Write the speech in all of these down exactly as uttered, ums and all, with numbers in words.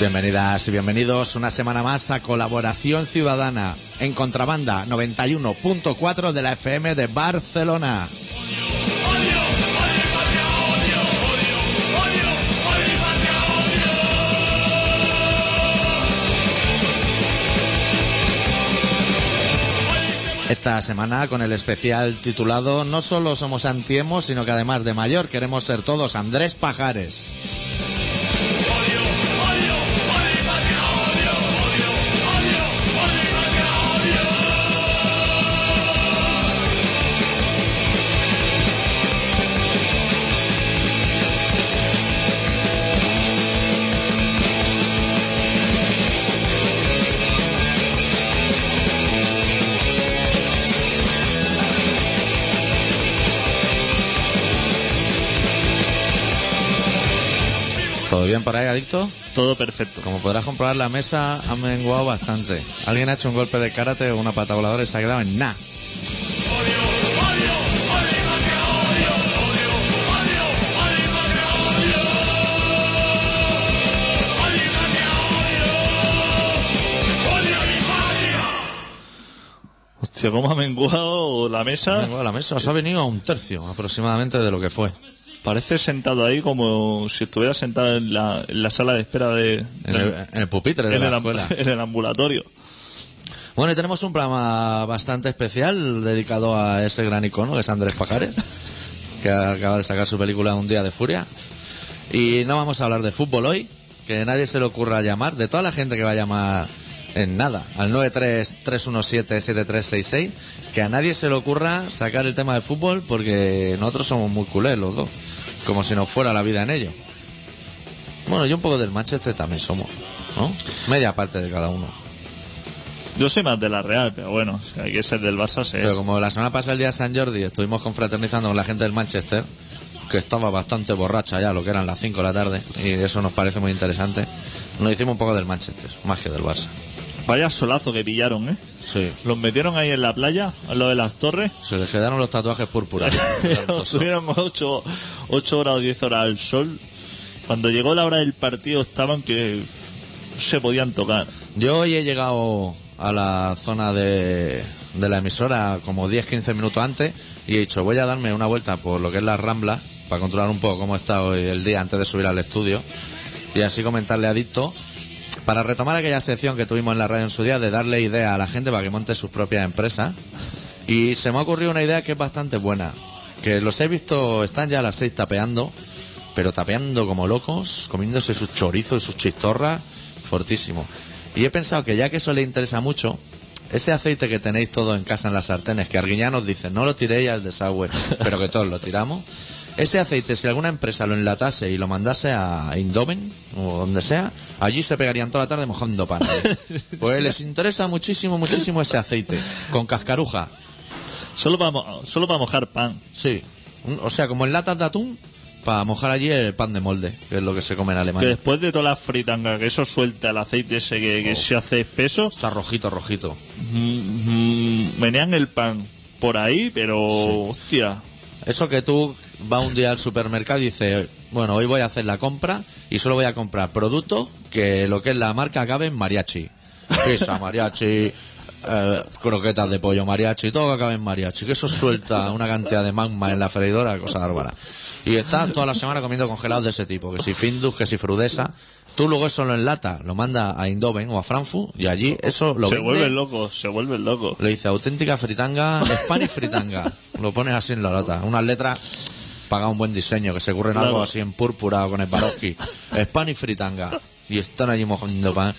Bienvenidas y bienvenidos una semana más a Colaboración Ciudadana en Contrabanda noventa y uno punto cuatro de la F M de Barcelona. Esta semana con el especial titulado No solo somos antiemos, sino que además de mayor queremos ser todos Andrés Pajares. ¿Todo bien por ahí, adicto? Todo perfecto. Como podrás comprobar, la mesa ha menguado bastante. Alguien ha hecho un golpe de karate o una pata voladora y se ha quedado en nada. Hostia, ¿cómo ha menguado la mesa? Ha menguado la mesa. Se ha venido a un tercio aproximadamente de lo que fue. Parece sentado ahí como si estuviera sentado en la, en la sala de espera de... En el, en el pupitre de en la el, escuela. En el ambulatorio. Bueno, y tenemos un programa bastante especial dedicado a ese gran icono que es Andrés Pajares, que acaba de sacar su película Un día de furia. Y no vamos a hablar de fútbol hoy, que nadie se le ocurra llamar, de toda la gente que va a llamar en nada, al nueve tres tres uno siete siete tres seis seis, que a nadie se le ocurra sacar el tema de fútbol porque nosotros somos muy culés los dos, como si nos fuera la vida en ello. Bueno, yo un poco del Manchester también somos, ¿no? Media parte de cada uno. Yo soy más de la Real, pero bueno, si hay que ser del Barça, sí. Pero como la semana pasada, el día de San Jordi, estuvimos confraternizando con la gente del Manchester, que estaba bastante borracha ya, lo que eran las cinco de la tarde, y eso nos parece muy interesante. Nos hicimos un poco del Manchester, más que del Barça. Vaya solazo que pillaron, ¿eh? Sí. Los metieron ahí en la playa, en lo de las torres. Se les quedaron los tatuajes púrpuras. Estuvieron ocho, ocho horas o diez horas al sol. Cuando llegó la hora del partido estaban que se podían tocar. Yo hoy he llegado a la zona de, de la emisora como diez quince minutos antes y he dicho, voy a darme una vuelta por lo que es la Rambla para controlar un poco cómo está hoy el día antes de subir al estudio y así comentarle a Dicto, para retomar aquella sección que tuvimos en la radio en su día de darle idea a la gente para que monte sus propias empresas. Y se me ha ocurrido una idea que es bastante buena, que los he visto, están ya a las seis tapeando, pero tapeando como locos, comiéndose sus chorizos y sus chistorras, fortísimo. Y he pensado que ya que eso le interesa mucho, ese aceite que tenéis todos en casa en las sartenes, que Arguiñanos dice, no lo tiréis al desagüe, pero que todos lo tiramos, ese aceite, si alguna empresa lo enlatase y lo mandase a Eindhoven o donde sea, allí se pegarían toda la tarde mojando pan, ¿eh? Pues les interesa muchísimo, muchísimo ese aceite, con cascaruja. Solo para, mo- solo para mojar pan. Sí, o sea, como en latas de atún, para mojar allí el pan de molde, que es lo que se come en Alemania. Que después de todas las fritangas, que eso suelta el aceite ese que, que oh, se hace espeso. Está rojito, rojito. Mm-hmm. Menean el pan por ahí, pero sí. Hostia. Eso que tú vas un día al supermercado y dices, bueno, hoy voy a hacer la compra y solo voy a comprar productos que lo que es la marca acabe en mariachi. Pizza mariachi, eh, croquetas de pollo mariachi, todo que acabe en mariachi. Que eso suelta una cantidad de magma en la freidora, cosa bárbara. Y estás toda la semana comiendo congelados de ese tipo, que si Findus, que si Frudesa. Tú luego eso lo enlata, lo manda a Eindhoven o a Frankfurt y allí eso lo vende. Se vuelven locos, se vuelven locos. Lo dice auténtica fritanga, Spanish fritanga. Lo pones así en la lata. Unas letras, paga un buen diseño, que se curren claro. Algo así en púrpura o con el Swarovski. Spanish fritanga. Y están allí mojando pan.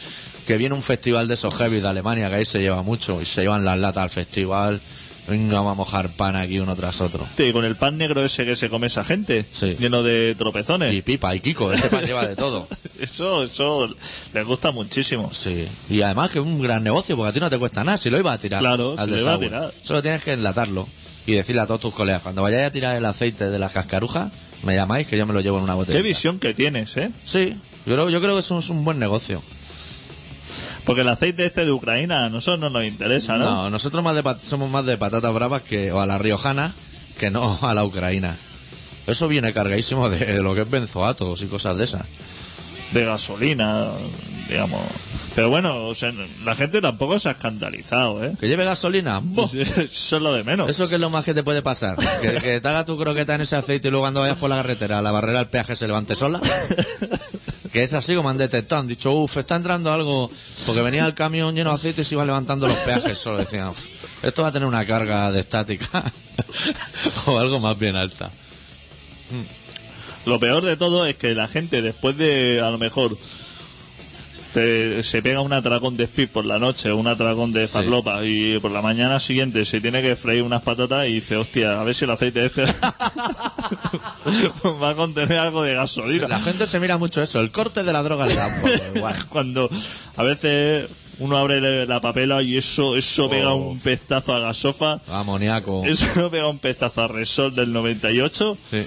Que viene un festival de esos heavy de Alemania, que ahí se lleva mucho. Y se llevan las latas al festival. Venga, vamos a mojar pan aquí uno tras otro. Sí, con el pan negro ese que se come esa gente, sí. Lleno de tropezones. Y pipa, y Kiko, ese pan lleva de todo. Eso, eso, les gusta muchísimo. Sí, y además que es un gran negocio, porque a ti no te cuesta nada, si lo ibas a tirar. Claro, si lo ibas a tirar. Solo tienes que enlatarlo y decirle a todos tus colegas, cuando vayáis a tirar el aceite de las cascarujas, me llamáis que yo me lo llevo en una botella. Qué visión que tienes, ¿eh? Sí, yo creo, yo creo que eso es un buen negocio. Porque el aceite este de Ucrania a nosotros no nos interesa, ¿no? No, nosotros más de pat- somos más de patatas bravas que o a la riojana que no a la ucraina. Eso viene cargadísimo de, de lo que es benzoatos y cosas de esas. De gasolina, digamos. Pero bueno, o sea, la gente tampoco se ha escandalizado, ¿eh? Que lleve gasolina. Sí, sí, eso es lo de menos. Eso que es lo más que te puede pasar. Que, que te haga tu croqueta en ese aceite y luego cuando vayas por la carretera, la barrera del peaje se levante sola. Que es así como han detectado. Han dicho, uff, está entrando algo. Porque venía el camión lleno de aceite y se iban levantando los peajes solo. Decían, uff, esto va a tener una carga de estática. O algo más bien alta. Lo peor de todo es que la gente, después de, a lo mejor, te, se pega un atracón de speed por la noche, un atracón de farlopa, sí, y por la mañana siguiente se tiene que freír unas patatas y dice, hostia, a ver si el aceite este va a contener algo de gasolina. La gente se mira mucho eso, el corte de la droga le da un poco igual. Cuando a veces uno abre la papela y eso eso oh. pega un pestazo a gasofa. Amoníaco. Eso pega un pestazo a Resol del noventa y ocho. Sí.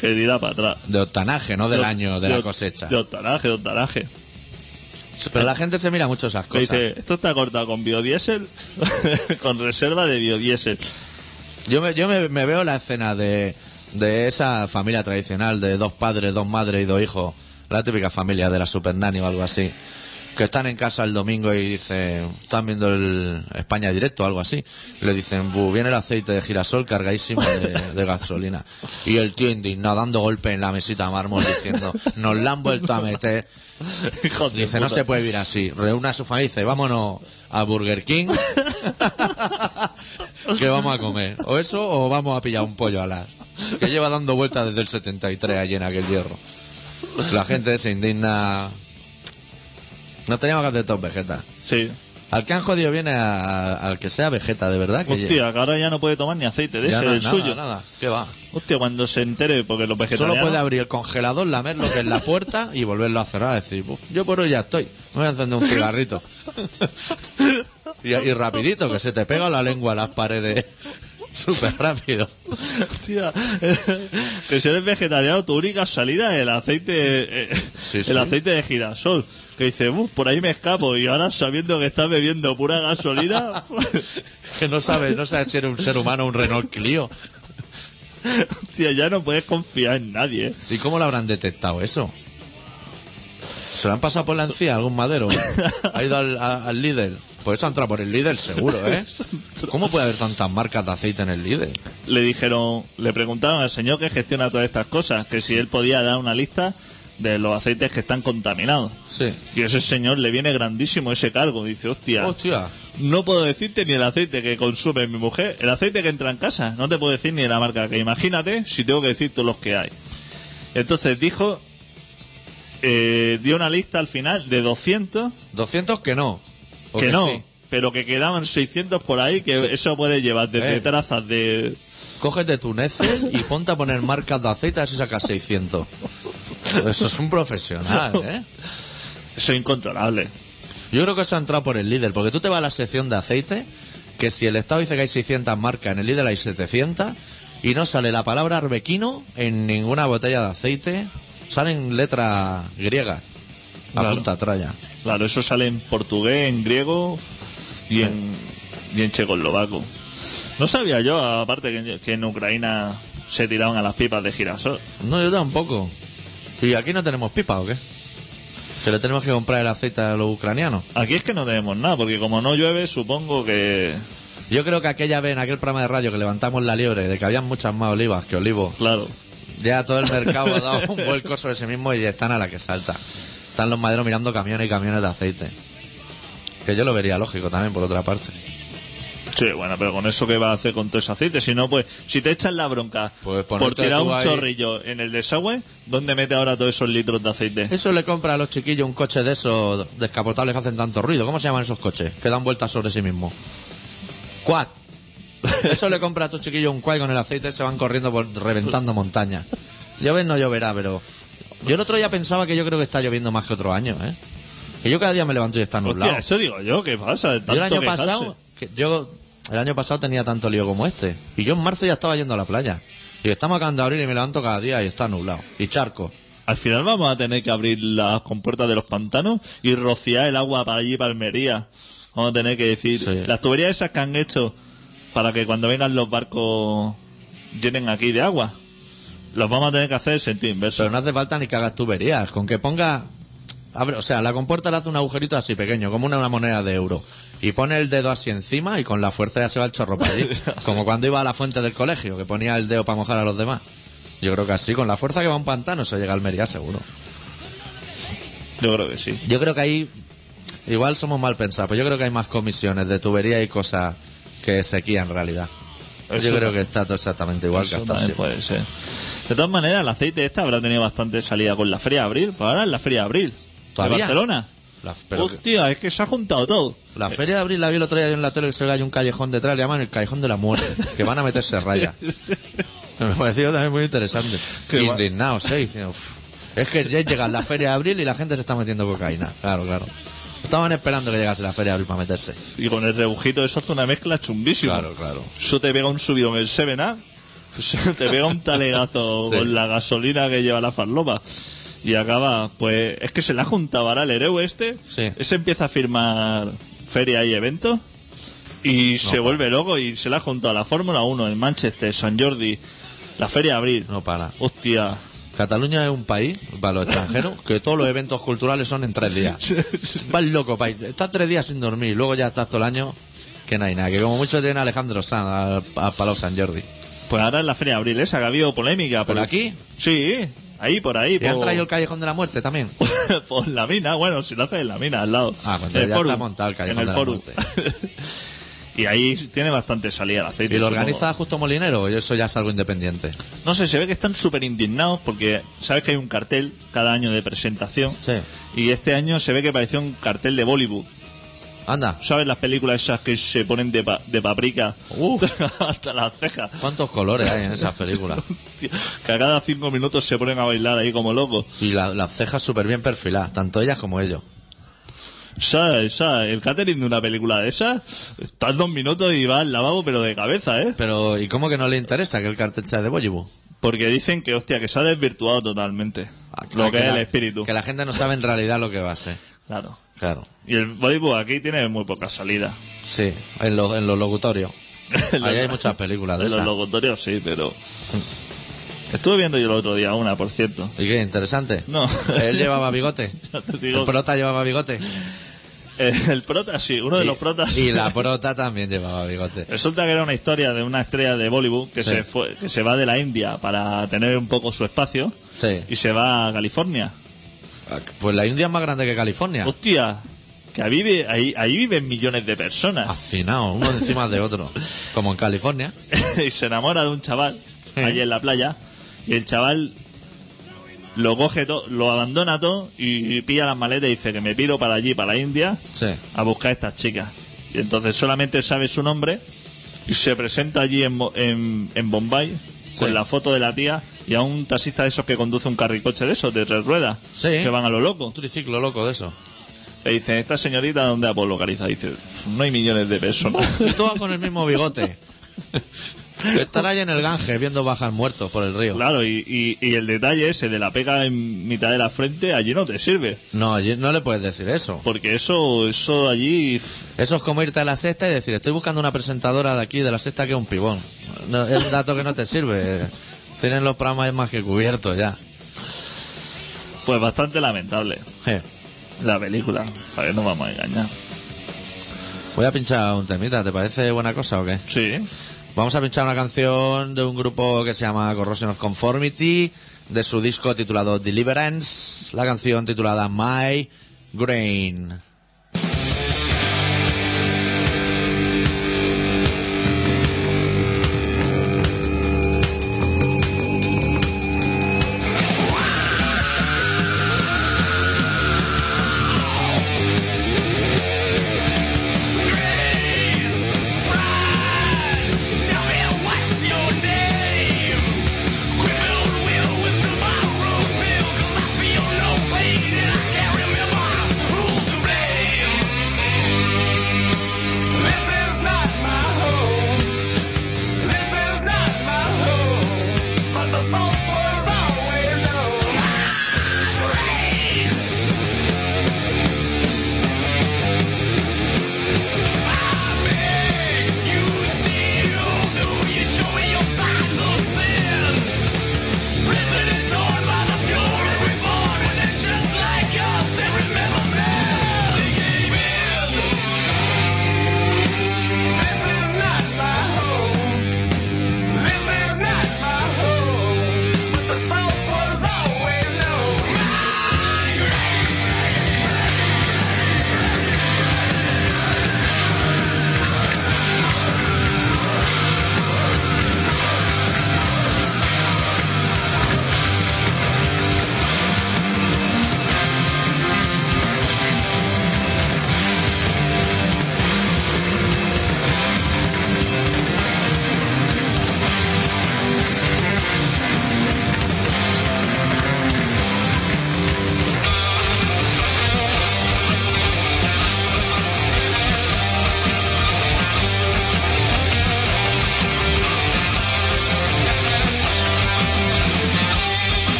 Que dirá para atrás. De octanaje, no del de, año de, de la cosecha. De octanaje, de octanaje. Pero la gente se mira mucho esas cosas. Dice, esto está cortado con biodiesel, con reserva de biodiesel. Yo me, yo me, me veo la escena de, de esa familia tradicional de dos padres, dos madres y dos hijos. La típica familia de la Super Nanny o algo así. Que están en casa el domingo y dicen, están viendo el España Directo o algo así. Y le dicen, viene el aceite de girasol cargadísimo de, de gasolina. Y el tío indignado dando golpes en la mesita de mármol diciendo, nos la han vuelto a meter. Hijo dice, no se puede vivir así. Reúne a su familia y dice, vámonos a Burger King. Que vamos a comer. O eso o vamos a pillar un pollo alas. Que lleva dando vueltas desde el setenta y tres allí en aquel hierro. La gente se indigna. No teníamos que hacer todos Vegeta. Sí. Al que han jodido viene a, a, al que sea Vegeta, de verdad. Que hostia, ya... que ahora ya no puede tomar ni aceite de ese, no, el nada, suyo. Nada, ¿qué va? Hostia, cuando se entere, porque los vegetarianos... Solo puede abrir el congelador, lamer lo que es la puerta y volverlo a cerrar. Es decir, yo por hoy ya estoy. Me voy a encender un cigarrito. y, y rapidito, que se te pega la lengua a las paredes. Súper rápido. Hostia, que si eres vegetariano, tu única salida es el aceite, eh, sí, el sí. aceite de girasol. Que dice, uff, por ahí me escapo. Y ahora sabiendo que estás bebiendo pura gasolina. Que no sabes, no sabes si eres un ser humano o un Renault Clio. Hostia, ya no puedes confiar en nadie, ¿eh? ¿Y cómo lo habrán detectado eso? ¿Se lo han pasado por la encía algún madero? ¿Ha ido al, a, al Lidl? Pues eso ha entrado por el Lidl seguro, ¿eh? ¿Cómo puede haber tantas marcas de aceite en el Lidl? Le dijeron, le preguntaron al señor que gestiona todas estas cosas, que si él podía dar una lista de los aceites que están contaminados. Sí. Y ese señor le viene grandísimo ese cargo. Dice, hostia, hostia, no puedo decirte ni el aceite que consume mi mujer, el aceite que entra en casa, no te puedo decir ni la marca, que imagínate si tengo que decir todos los que hay. Entonces dijo... Eh, dio una lista al final de doscientos. doscientos que no. Que, que no, sí, pero que quedaban seiscientos por ahí, que sí, eso puede llevar desde eh, trazas de... Cógete tu Netflix y ponte a poner marcas de aceite a ver si sacas seiscientos. Eso es un profesional, ¿eh? Eso es incontrolable. Yo creo que eso ha entrado por el Lidl, porque tú te vas a la sección de aceite, que si el Estado dice que hay seiscientas marcas, en el Lidl hay setecientas, y no sale la palabra arbequino en ninguna botella de aceite... Salen letras griegas, a claro, punta tralla. Claro, eso sale en portugués, en griego y en, y en checoslovaco. No sabía yo, aparte, que, que en Ucrania se tiraban a las pipas de girasol. No, yo tampoco. ¿Y aquí no tenemos pipa o qué? ¿Que le tenemos que comprar el aceite a los ucranianos? Aquí es que no tenemos nada, porque como no llueve, supongo que... Yo creo que aquella vez, en aquel programa de radio que levantamos la liebre, de que habían muchas más olivas que olivos... Claro. Ya todo el mercado ha dado un vuelco sobre sí mismo y están a la que salta. Están los maderos mirando camiones y camiones de aceite. Que yo lo vería lógico también, por otra parte. Sí, bueno, pero con eso, ¿qué vas a hacer con todo ese aceite? Si no, pues, si te echan la bronca pues por tirar un ahí... chorrillo en el desagüe, ¿dónde mete ahora todos esos litros de aceite? Eso le compra a los chiquillos un coche de esos descapotables que hacen tanto ruido. ¿Cómo se llaman esos coches? Que dan vueltas sobre sí mismos. Quad. Eso le compra a tus chiquillos un cuay con el aceite, se van corriendo por reventando montañas. Llover no lloverá, pero... Yo el otro día pensaba que yo creo que está lloviendo más que otro año, ¿eh? Que yo cada día me levanto y está nublado. Hostia, eso digo yo, ¿qué pasa? Yo el año pasado... Que yo el año pasado tenía tanto lío como este. Y yo en marzo ya estaba yendo a la playa. Y estamos acabando de abrir y me levanto cada día y está nublado. Y charco. Al final vamos a tener que abrir las compuertas de los pantanos y rociar el agua para allí, para Almería. Vamos a tener que decir... Sí. Las tuberías esas que han hecho... Para que cuando vengan los barcos llenen aquí de agua. Los vamos a tener que hacer en sentido inverso. Pero no hace falta ni que hagas tuberías. Con que ponga Abre, o sea, la compuerta le hace un agujerito así pequeño, como una, una moneda de euro. Y pone el dedo así encima y con la fuerza ya se va el chorro para allí. Como cuando iba a la fuente del colegio, que ponía el dedo para mojar a los demás. Yo creo que así, con la fuerza que va un pantano, se llega a Almería seguro. Yo creo que sí. Yo creo que ahí, igual somos mal pensados, pero yo creo que hay más comisiones de tubería y cosas que sequía en realidad. Eso yo creo que está todo exactamente igual que hasta siempre. Puede ser. De todas maneras, el aceite esta habrá tenido bastante salida con la Feria de Abril. Pues ahora es la Feria de Abril. ¿Todavía? De Barcelona. La, pero hostia, que... es que se ha juntado todo. La Feria de Abril la vi el otro día en la tele, que se ve hay un callejón detrás, le llaman el callejón de la muerte, que van a meterse rayas. Me pareció también muy interesante. Qué indignado, ¿eh? Diciendo, es que ya llega la Feria de Abril y la gente se está metiendo cocaína. Claro, claro. Estaban esperando que llegase la Feria de Abril para meterse. Y con el rebujito eso hace una mezcla chumbísima. Claro, claro. Eso te pega un subido en el siete A, te pega un talegazo sí. Con la gasolina que lleva la farlopa. Y acaba, pues, es que se la junta ahora el hereu este. Sí. Ese empieza a firmar feria y eventos. Y no, se para. Vuelve loco y se la ha juntado la Fórmula uno, el Manchester, San Jordi, la Feria de Abril. No para. Hostia. Cataluña es un país, para los extranjeros, que todos los eventos culturales son en tres días. Vas loco, país. Estás tres días sin dormir, luego ya estás todo el año que no hay nada. Que como mucho tiene Alejandro Sanz a, a Palau San Jordi. Pues ahora es la Feria de Abril esa, que ha habido polémica. ¿Por, ¿Por aquí? Sí. Ahí, por ahí. ¿Y han por... traído el callejón de la muerte también? Por la mina, bueno, si lo haces en la mina, al lado. Ah, cuando ya forum, está montado el callejón en el de la muerte. Y ahí tiene bastante salida el aceite. Y lo organiza como... Justo Molinero, y eso ya es algo independiente. No sé, se ve que están súper indignados porque sabes que hay un cartel cada año de presentación. Sí. Y este año se ve que pareció un cartel de Bollywood. Anda. ¿Sabes las películas esas que se ponen de, pa- de paprika hasta las cejas? ¿Cuántos colores hay en esas películas? Tío, que a cada cinco minutos se ponen a bailar ahí como locos. Y la, las cejas súper bien perfiladas, tanto ellas como ellos. ¿Sabes? ¿Sabes? El catering de una película de esas, estás dos minutos y vas al lavabo pero de cabeza, ¿eh? Pero, ¿y cómo que no le interesa que el cartel sea de Bollywood? Porque dicen que, hostia, que se ha desvirtuado totalmente ah, claro, lo que, que es la, el espíritu. Que la gente no sabe en realidad lo que va a ser. Claro. Claro. Y el Bollywood aquí tiene muy poca salida. Sí, en los en los locutorios. Ahí hay muchas películas de esas. En los locutorios sí, pero... Estuve viendo yo el otro día una, por cierto. ¿Y qué? ¿Interesante? No. ¿Él llevaba bigote? Digo... ¿El prota llevaba bigote? El, el prota sí, uno de y, los protas. Y la prota también llevaba bigote. Resulta que era una historia de una estrella de Bollywood que, sí. se, fue, que se va de la India para tener un poco su espacio. Sí. Y se va a California. Pues la India es más grande que California. Hostia, que ahí, vive, ahí, ahí viven millones de personas. Hacinados, uno encima de otro. Como en California. Y se enamora de un chaval, sí. Allí en la playa. Y el chaval lo coge todo, lo abandona todo y, y pilla las maletas y dice que me piro para allí, para la India, sí. A buscar a estas chicas. Y entonces solamente sabe su nombre y se presenta allí en, en, en Bombay. Con sí. La foto de la tía y a un taxista de esos que conduce un carricoche de esos, de tres ruedas, sí. Que van a lo loco. Un triciclo loco de esos. Le dicen, ¿esta señorita dónde la puedo localizar? Dice, no hay millones de personas. Y todas con el mismo bigote. Estar ahí en el Ganges viendo bajar muertos por el río. Claro, y, y, y el detalle ese de la pega en mitad de la frente, allí no te sirve. No, allí no le puedes decir eso. Porque eso, eso allí... Eso es como irte a la Sexta y decir, estoy buscando una presentadora de aquí, de la Sexta, que es un pibón. No, es un dato que no te sirve. Tienen los programas más que cubiertos ya. Pues bastante lamentable. Sí. La película, para que no vamos a engañar. Voy a pinchar un temita, ¿te parece buena cosa o qué? Sí. Vamos a pinchar una canción de un grupo que se llama Corrosion of Conformity, de su disco titulado Deliverance, la canción titulada My Grain. Play!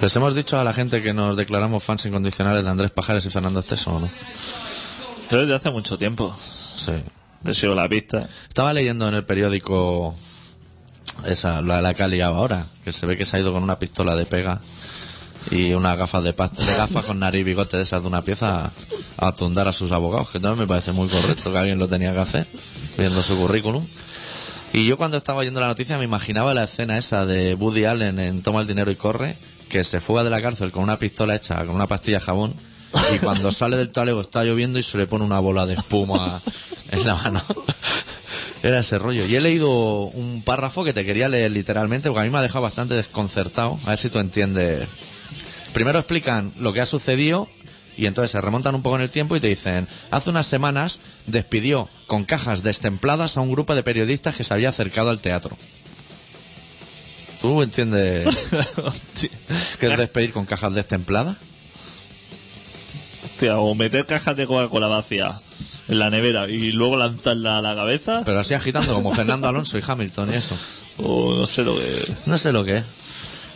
¿Les hemos dicho a la gente que nos declaramos fans incondicionales de Andrés Pajares y Fernando Esteso o no? Yo desde hace mucho tiempo. Sí. Le sigo la pista. Estaba leyendo en el periódico esa, la, la que ha liado ahora, que se ve que se ha ido con una pistola de pega y unas gafas de pasta, de gafas con nariz, bigote de esas de una pieza, a atundar a sus abogados, que también me parece muy correcto que alguien lo tenía que hacer, viendo su currículum. Y yo cuando estaba oyendo la noticia me imaginaba la escena esa de Woody Allen en Toma el dinero y corre, que se fuga de la cárcel con una pistola hecha, con una pastilla de jabón, y cuando sale del talego está lloviendo y se le pone una bola de espuma en la mano. Era ese rollo. Y he leído un párrafo que te quería leer literalmente, porque a mí me ha dejado bastante desconcertado. A ver si tú entiendes. Primero explican lo que ha sucedido y entonces se remontan un poco en el tiempo y te dicen: hace unas semanas despidió con cajas destempladas a un grupo de periodistas que se había acercado al teatro. ¿Tú entiendes qué es despedir con cajas destempladas? Hostia, o meter cajas de Coca-Cola vacía en la nevera y luego lanzarla a la cabeza. Pero así agitando como Fernando Alonso y Hamilton y eso. O no sé lo que es. No sé lo que es.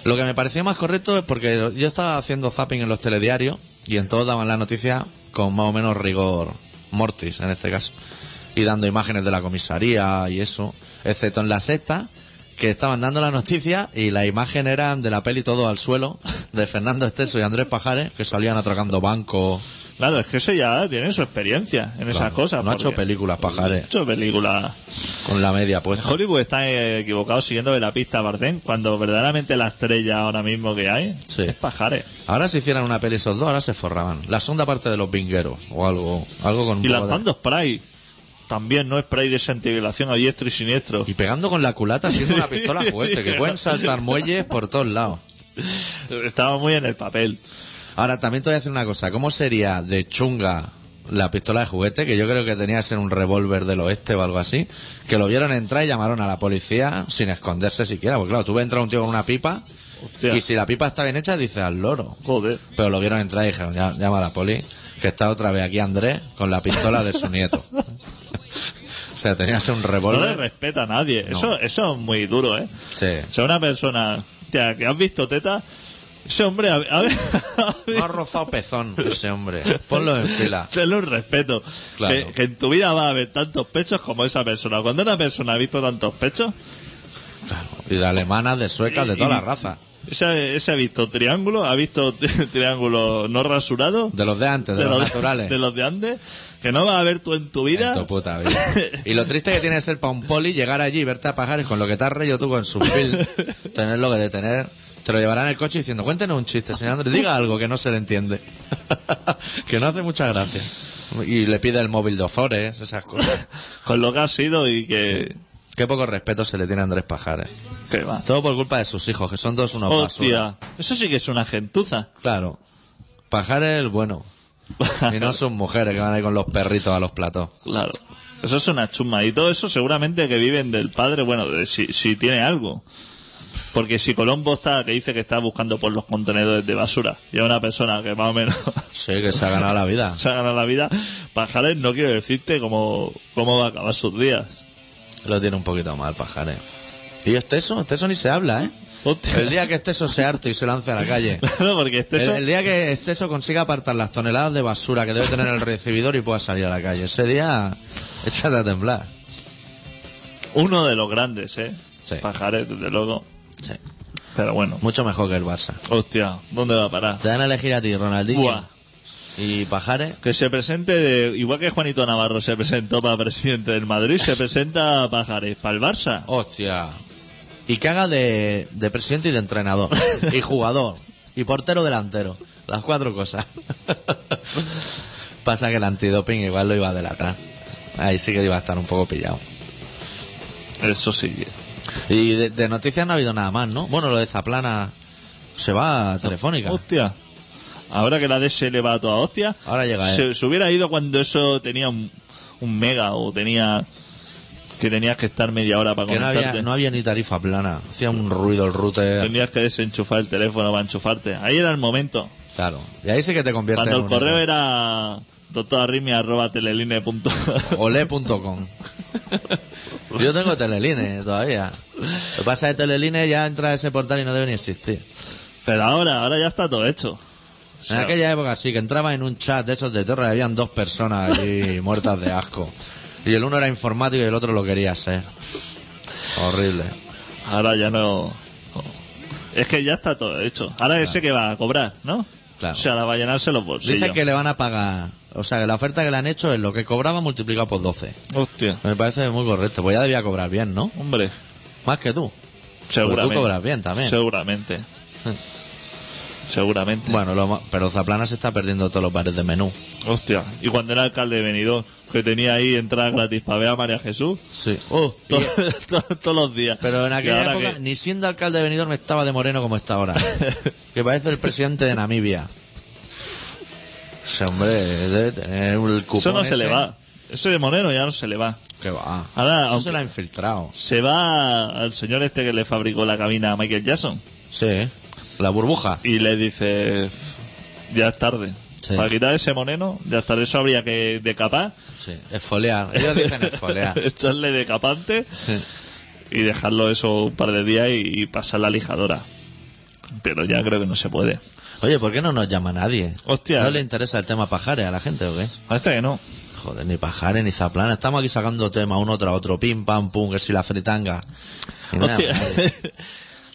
Lo que me pareció más correcto es porque yo estaba haciendo zapping en los telediarios y en todos daban la noticia con más o menos rigor mortis, en este caso, y dando imágenes de la comisaría y eso, excepto en la Sexta, que estaban dando la noticia y la imagen eran de la peli Todo al suelo, de Fernando Esteso y Andrés Pajares, que salían atracando bancos. Claro, es que eso ya tiene su experiencia en claro, esas cosas. No ha hecho películas, Pajares. No ha hecho películas. Con la media puesta. Hollywood está equivocado siguiendo de la pista a Bardem, cuando verdaderamente la estrella ahora mismo que hay sí. es Pajares. Ahora si hicieran una peli esos dos, ahora se forraban. La segunda parte de Los vingueros o algo, algo con un y poco lanzando de... spray. También, no spray de santificación a diestro y siniestro. Y pegando con la culata siendo una pistola fuerte, que pueden saltar muelles por todos lados. Estaba muy en el papel. Ahora, también te voy a decir una cosa. ¿Cómo sería de chunga la pistola de juguete? Que yo creo que tenía que ser un revólver del oeste o algo así. Que lo vieron entrar y llamaron a la policía sin esconderse siquiera. Porque claro, tú ves entrar un tío con una pipa. Hostia. Y si la pipa está bien hecha, dices al loro. Joder. Pero lo vieron entrar y dijeron, ya, llama a la poli, que está otra vez aquí Andrés con la pistola de su nieto. O sea, tenía que ser un revólver. No le respeta a nadie. No. Eso, eso es muy duro, ¿eh? Sí. O sea, una persona, tía, que has visto teta... Ese hombre, a, a ver, a ver. No ha rozado pezón, ese hombre. Ponlo en fila. Tenlo en respeto. Claro. Que, que en tu vida va a haber tantos pechos como esa persona. Cuando una persona ha visto tantos pechos. Claro. Y de alemanas, de suecas, de toda y, la raza. Ese, ese ha visto triángulos, ha visto triángulos no rasurados. De los de antes, de, de los, los naturales. De los de antes. Que no vas a ver tú en tu vida. En tu puta vida. Y lo triste que tiene que ser para un poli llegar allí y verte a Pajares con lo que te has reído tú con su film. Tenerlo que detener. Te lo llevarán en el coche diciendo, cuéntenos un chiste, señor Andrés, diga algo que no se le entiende. Que no hace mucha gracia. Y le pide el móvil de Ozores, esas cosas. Con lo que ha sido y que... Sí. Qué poco respeto se le tiene a Andrés Pajares. Qué va. Todo por culpa de sus hijos, que son todos unos basura. Hostia, eso sí que es una gentuza. Claro. Pajares el bueno. Y no son mujeres que van ahí con los perritos a los platos. Claro. Eso es una chuma. Y todo eso seguramente que viven del padre, bueno, de si, si tiene algo. Porque si Colombo está, que dice que está buscando por los contenedores de basura, y es una persona que más o menos... Sí, que se ha ganado la vida. Se ha ganado la vida. Pajares, no quiero decirte cómo, cómo va a acabar sus días. Lo tiene un poquito mal, Pajares. Y Esteso, Esteso ni se habla, ¿eh? Hostia. El día que Esteso se harte y se lance a la calle. Claro, porque Esteso... El, el día que Esteso consiga apartar las toneladas de basura que debe tener el recibidor y pueda salir a la calle. Ese día, échate a temblar. Uno de los grandes, ¿eh? Sí. Pajares, desde luego... Sí. Pero bueno. Mucho mejor que el Barça. Hostia, ¿dónde va a parar? Te van a elegir a ti, Ronaldinho. Buah. Y Pajares. Que se presente, de, igual que Juanito Navarro se presentó para presidente del Madrid, se presenta Pajares para el Barça. Hostia. Y que haga de, de presidente y de entrenador. Y jugador. Y portero delantero. Las cuatro cosas. Pasa que el antidoping igual lo iba a delatar. Ahí sí que iba a estar un poco pillado. Eso sí que... Y de, de noticias no ha habido nada más, ¿no? Bueno, lo de Zaplana se va a Telefónica. Hostia. Ahora que la D S L va a toda hostia. Ahora llega él. Se, se hubiera ido cuando eso tenía un, un mega o tenía... Que tenías que estar media hora para conectarte. No había, no había ni tarifa plana. Hacía un ruido el router. Tenías que desenchufar el teléfono para enchufarte. Ahí era el momento. Claro. Y ahí sí que te conviertes en... Cuando el correo era... doctor arritmia arroba teleline punto ole punto com. Yo tengo Teleline todavía. Lo que pasa es que Teleline ya entra a ese portal y no debe ni existir. Pero ahora, ahora ya está todo hecho. O sea, en aquella época sí, que entraba en un chat de esos de terror y habían dos personas ahí muertas de asco. Y el uno era informático y el otro lo quería ser. Horrible. Ahora ya no... Es que ya está todo hecho. Ahora claro. Ese que va a cobrar, ¿no? Claro. O sea, la va a llenarse los bolsillos. Dice que le van a pagar... O sea, que la oferta que le han hecho es lo que cobraba multiplicado por doce. Hostia. Me parece muy correcto. Pues ya debía cobrar bien, ¿no? Hombre. Más que tú. Seguramente. Porque tú cobras bien también. Seguramente. Seguramente. Bueno, lo ma... pero Zaplana se está perdiendo todos los bares de menú. Hostia. Y cuando era alcalde de Benidorm, que tenía ahí entrada gratis para ver a María Jesús. Sí. Oh, to... y... to... todos los días. Pero en aquella época, que... ni siendo alcalde de Benidorm estaba de moreno como está ahora. Que parece el presidente de Namibia. Ese hombre debe tener el cupón. Eso no ese. Se le va. Eso de moreno ya no se le va. Que va. Ahora, eso se lo ha infiltrado. Se va al señor este que le fabricó la cabina a Michael Jackson. Sí. La burbuja. Y le dice, ya es tarde. Sí. Para quitar ese moreno, ya es tarde. Eso habría que decapar. Sí, esfoliar. Ellos dicen esfoliar. Echarle decapante sí. Y dejarlo eso un par de días y, y pasar la lijadora. Pero ya creo que no se puede. Oye, ¿por qué no nos llama nadie? Hostia. ¿No le interesa el tema Pajares a la gente o qué? Parece que no. Joder, ni Pajares ni Zaplana. Estamos aquí sacando temas uno tras otro. Pim, pam, pum, que si la fritanga. Hostia.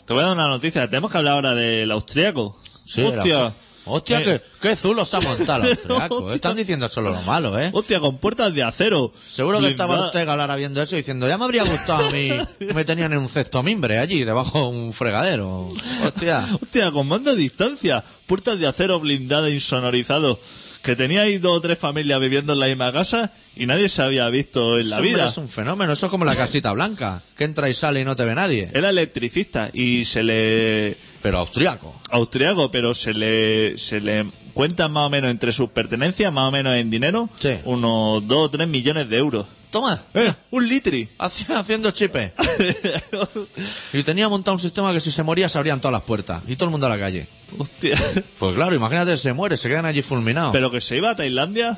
Te voy a dar una noticia. Tenemos que hablar ahora del austríaco. Sí, hostia. Hostia, eh. qué zulo se ha montado el austríaco. Están diciendo solo lo malo, ¿eh? Hostia, con puertas de acero. Seguro que estaba usted Galara viendo eso diciendo, ya me habría gustado a mí. Me tenían en un cesto mimbre allí, debajo de un fregadero. Hostia. Hostia, con mando a distancia. Puertas de acero blindadas, insonorizados. Que tenía ahí dos o tres familias viviendo en la misma casa y nadie se había visto en la vida. Es un fenómeno, eso es como la casita blanca, que entra y sale y no te ve nadie. Era electricista y se le... Pero austriaco. Austriaco, pero se le se le cuentan más o menos entre sus pertenencias, más o menos en dinero, sí. Unos dos o tres millones de euros. Toma, eh, un litri. Hacia, haciendo chipe. Y tenía montado un sistema que si se moría se abrían todas las puertas y todo el mundo a la calle. Hostia. Pues claro, imagínate, se muere, se quedan allí fulminados. Pero que se iba a Tailandia.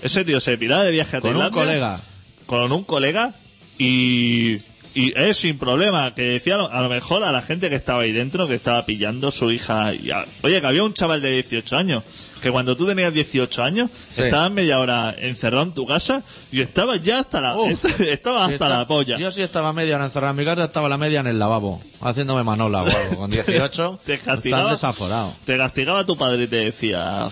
Ese tío se piraba de viaje a con Tailandia. Con un colega. Con un colega. Y... Y es sin problema, que decía a lo mejor a la gente que estaba ahí dentro, que estaba pillando su hija. Y a... Oye, que había un chaval de dieciocho años, que cuando tú tenías dieciocho años, sí. Estabas media hora encerrado en tu casa y estabas ya hasta la Uf, estaba hasta si está... la polla. Yo sí estaba media hora encerrado en mi casa, estaba la media en el lavabo, haciéndome manola o algo. Con dieciocho, te castigaba, estás desaforado. Te castigaba tu padre y te decía...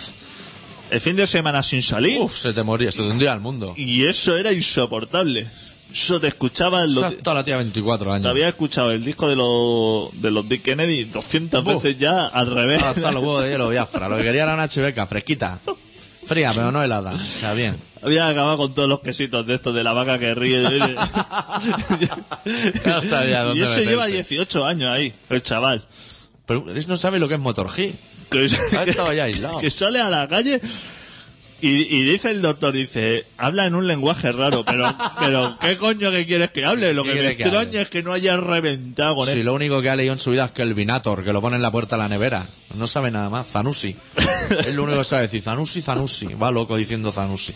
El fin de semana sin salir... Uf, se te moría, se te hundía el mundo. Y eso era insoportable. Eso te escuchaba... Exacto, la tía veinticuatro años. Te había escuchado el disco de los de los Dick Kennedy doscientas Uf. Veces ya al revés. Hasta los huevos de hielo, Biafra. Lo que quería era una chiveca fresquita. Fría, pero no helada. O sea, bien. Había acabado con todos los quesitos de estos de la vaca que ríe. No sabía dónde. Y eso meterte. Lleva dieciocho años ahí, el chaval. Pero no sabe lo que es Motor G. Que, que, ha estado ya aislado. Que sale a la calle... Y, y dice el doctor, dice, habla en un lenguaje raro, pero pero ¿qué coño que quieres que hable? Lo que me extraña que es que no haya reventado con él. Sí, lo único que ha leído en su vida es que el Vinator, que lo pone en la puerta de la nevera. No sabe nada más, Zanussi. Es lo único que sabe decir, Zanussi, Zanussi. Va loco diciendo Zanussi.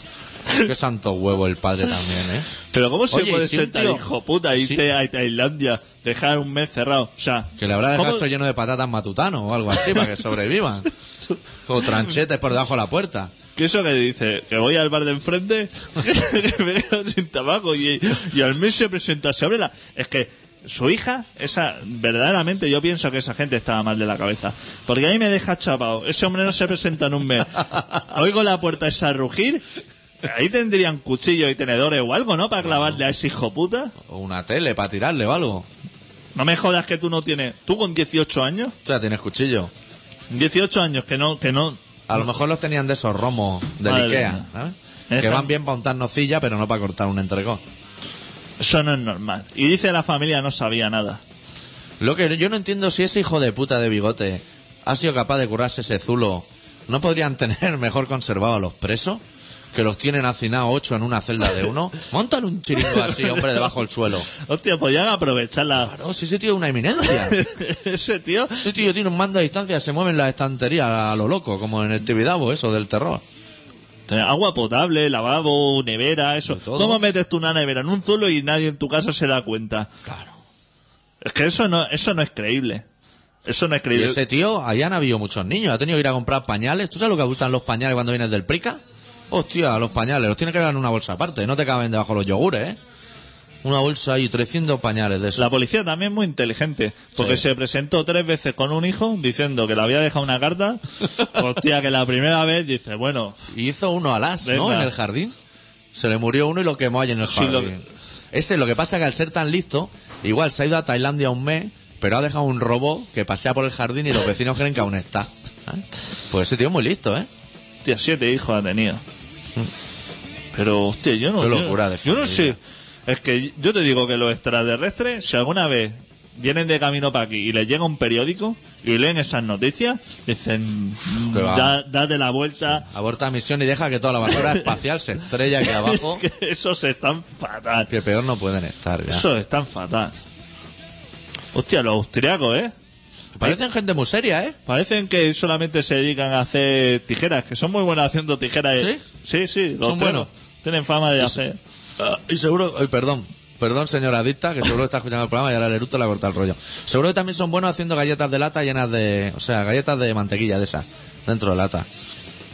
Qué santo huevo el padre también, ¿eh? Pero ¿cómo se Oye, puede si ser tan hijo puta irte sí. a Tailandia, dejar un mes cerrado? O sea, que le habrá dejado eso lleno de patatas matutano o algo así para que sobrevivan. O tranchetes por debajo de la puerta. ¿Y eso que dice? Que voy al bar de enfrente, que me quedo sin tabaco y, y al mes se presenta, se abre la... Es que su hija, esa verdaderamente yo pienso que esa gente estaba mal de la cabeza. Porque ahí me deja chapado. Ese hombre no se presenta en un mes. Oigo la puerta esa rugir. Ahí tendrían cuchillos y tenedores o algo, ¿no? Para clavarle a ese hijo puta. O una tele para tirarle o algo. No me jodas que tú no tienes... ¿Tú con dieciocho años? O sea, tienes cuchillo. dieciocho años que no... que no A lo mejor los tenían de esos romos del Madre Ikea, ¿sabes? Que van bien para untar nocilla, pero no para cortar un entrecot. Eso no es normal. Y dice la familia no sabía nada. Lo que yo no entiendo si ese hijo de puta de bigote ha sido capaz de curarse ese zulo. ¿No podrían tener mejor conservado a los presos? Que los tienen hacinados ocho en una celda de uno. Montan un chiringo así, hombre, debajo del suelo. Hostia, podían aprovecharla. Claro, si ese tío es una eminencia. Ese tío... Ese tío tiene un mando a distancia, se mueven las estanterías a lo loco, como en el Tibidabo, eso del terror. Agua potable, lavabo, nevera, eso. ¿Cómo metes tú una nevera en un zulo y nadie en tu casa se da cuenta? Claro. Es que eso no, eso no es creíble. Eso no es creíble. Y ese tío, allá han habido muchos niños, ha tenido que ir a comprar pañales. ¿Tú sabes lo que gustan los pañales cuando vienes del Prica? Hostia, los pañales, los tienes que dar en una bolsa aparte, no te caben debajo los yogures, ¿eh? Una bolsa y trescientos pañales de eso. La policía también es muy inteligente, porque sí. se presentó tres veces con un hijo diciendo que le había dejado una carta. Hostia, que la primera vez dice, bueno... Y hizo uno alas, ¿no? Venga. En el jardín. Se le murió uno y lo quemó ahí en el jardín. Sí, lo... Ese, lo que pasa es que al ser tan listo, igual se ha ido a Tailandia un mes, pero ha dejado un robot que pasea por el jardín y los vecinos creen que aún está. ¿Eh? Pues ese tío es muy listo, ¿eh? Hostia, siete hijos ha tenido. Pero, hostia, yo no... Qué locura de yo no sé... Es que yo te digo que los extraterrestres, si alguna vez vienen de camino para aquí y les llega un periódico y leen esas noticias, dicen, da, date la vuelta. Sí. Aborta misión y deja que toda la basura espacial se estrella aquí abajo. Que esos están fatal. Que peor no pueden estar. Ya. Esos están fatal. Hostia, los austriacos, ¿eh? Parecen gente muy seria, ¿eh? Parecen que solamente se dedican a hacer tijeras, que son muy buenos haciendo tijeras. ¿Sí? Sí, sí. Los son buenos. Tienen fama de hacer... Y seguro, oh, perdón, perdón señora adicta, que seguro que está escuchando el programa y ahora el eructo le ha cortado el rollo. Seguro que también son buenos haciendo galletas de lata llenas de, o sea, galletas de mantequilla de esas, dentro de lata.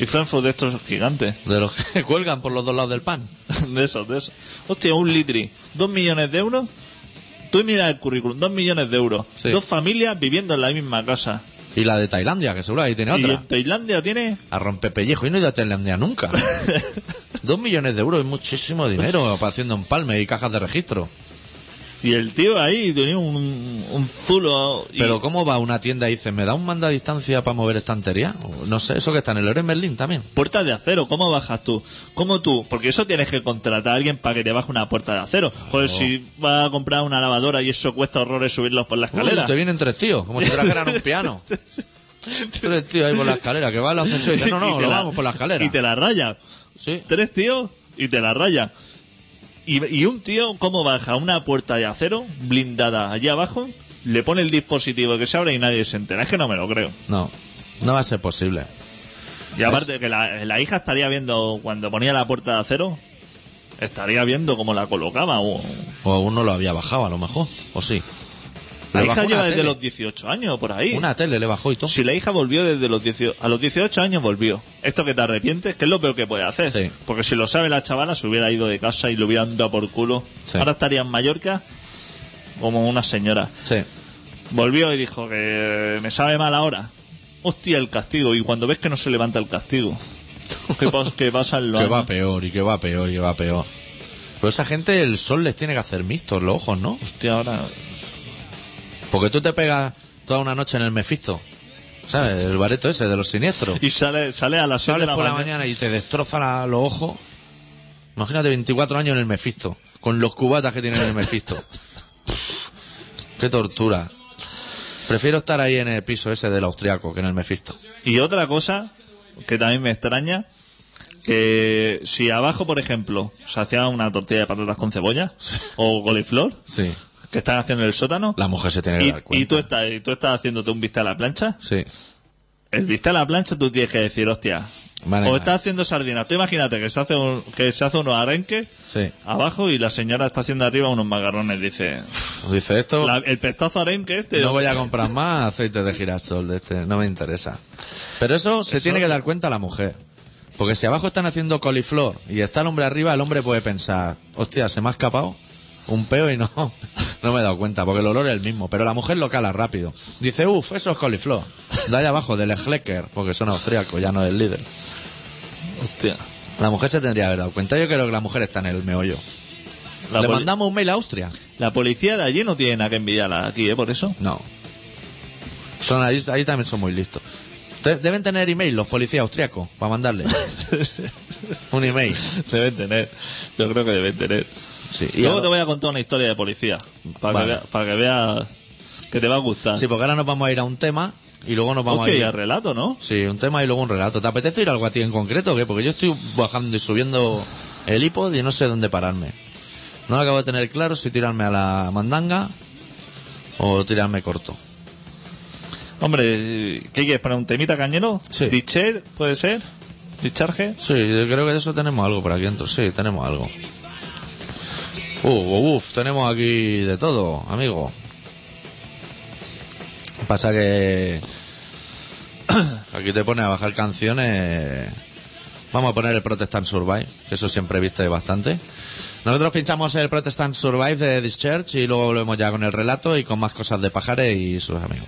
Y Frankfurt de estos gigantes. De los que cuelgan por los dos lados del pan. De esos, de esos. Hostia, un litri, dos millones de euros. Tú miras el currículum, dos millones de euros. Sí. Dos familias viviendo en la misma casa. Y la de Tailandia, que seguro ahí tiene otra. ¿Y Tailandia tiene? A rompepellejo. Yo no he ido a Tailandia nunca. Dos millones de euros es muchísimo dinero para haciendo empalmes y cajas de registro. Y el tío ahí tenía un, un zulo. Y... Pero ¿cómo va una tienda y dice, me da un mando a distancia para mover estantería? No sé, eso que está en el Oro en Berlín también. Puertas de acero, ¿cómo bajas tú? ¿Cómo tú? Porque eso tienes que contratar a alguien para que te baje una puerta de acero. Joder, oh. Si vas a comprar una lavadora y eso cuesta horrores subirlos por la escalera. Uy, te vienen tres tíos, como si trajeran un piano. Tres tíos ahí por la escalera, que va al ascensor y dice, no, no, lo la... vamos por la escalera. Y te la rayas. Sí. Tres tíos y te la rayas. Y, y un tío, ¿cómo baja una puerta de acero blindada allí abajo? Le pone el dispositivo que se abre y nadie se entera. Es que no me lo creo. No, no va a ser posible. Y aparte es... que la, la hija estaría viendo, cuando ponía la puerta de acero, estaría viendo cómo la colocaba. O, o aún no lo había bajado, a lo mejor. O sí. La hija lleva desde tele. los dieciocho años, por ahí. Una tele le bajó y todo. Si la hija volvió desde los dieciocho... A los dieciocho años volvió. Esto que te arrepientes, que es lo peor que puede hacer. Sí. Porque si lo sabe la chavala, se hubiera ido de casa y lo hubieran dado por culo. Sí. Ahora estaría en Mallorca como una señora. Sí. Volvió y dijo que me sabe mal ahora. Hostia, el castigo. Y cuando ves que no se levanta el castigo. ¿Qué pasa? ¿Qué pasa en los años? Que va peor, y que va peor, y que va peor. Pero esa gente, el sol les tiene que hacer mixtos los ojos, ¿no? Hostia, ahora... Porque tú te pegas toda una noche en el Mephisto, ¿sabes? El bareto ese de los siniestros. Y sale, sale a las seis de la mañana. Sales por la mañana y te destroza la, los ojos. Imagínate veinticuatro años en el Mephisto, con los cubatas que tienen en el Mephisto. ¡Qué tortura! Prefiero estar ahí en el piso ese del austriaco que en el Mephisto. Y otra cosa que también me extraña, que si abajo, por ejemplo, se hacía una tortilla de patatas con cebolla o coliflor... Sí. Que están haciendo en el sótano. La mujer se tiene que y, dar cuenta. Y tú estás, y tú estás haciéndote un vista a la plancha. Sí. El vista a la plancha tú tienes que decir, hostia. Vale, o vale. Estás haciendo sardinas. Tú imagínate que se hace un, que se hace unos arenques sí. abajo y la señora está haciendo arriba unos macarrones. Dice. Dice esto. La, el pestazo arenque este. No voy a comprar más aceite de girasol de este. No me interesa. Pero eso se eso... tiene que dar cuenta la mujer. Porque si abajo están haciendo coliflor y está el hombre arriba, el hombre puede pensar, hostia, se me ha escapado un peo y no no me he dado cuenta, porque el olor es el mismo. Pero la mujer lo cala rápido. Dice, uff, eso es coliflor. De ahí abajo, del Schlecker, porque son austríacos, ya no del Lidl. Hostia. La mujer se tendría que haber dado cuenta. Yo creo que la mujer está en el meollo. La Le poli- mandamos un mail a Austria. La policía de allí no tiene nada que envidiarla aquí, ¿eh? Por eso. No. Son ahí, ahí también son muy listos. De- deben tener email los policías austríacos, para mandarle. Un email. Deben tener. Yo creo que deben tener. Sí, y luego ahora... te voy a contar una historia de policía para, vale. que vea, para que veas que te va a gustar. Sí, porque ahora nos vamos a ir a un tema y luego nos vamos okay, a ir... Ok, al relato, ¿no? Sí, un tema y luego un relato. ¿Te apetece ir a algo a ti en concreto o qué? Porque yo estoy bajando y subiendo el iPod y no sé dónde pararme. No acabo de tener claro si tirarme a la mandanga o tirarme corto. Hombre, ¿qué quieres? ¿Para un temita cañero? Sí. ¿Dicher puede ser? ¿Dicharge? Sí, yo creo que de eso tenemos algo por aquí dentro. Sí, tenemos algo. Uf, uh, uf, tenemos aquí de todo, amigo. Pasa que aquí te pone a bajar canciones. Vamos a poner el Protestant Survive, que eso siempre viste bastante. Nosotros pinchamos el Protestant Survive de This Church y luego volvemos ya con el relato y con más cosas de Pajares y sus amigos.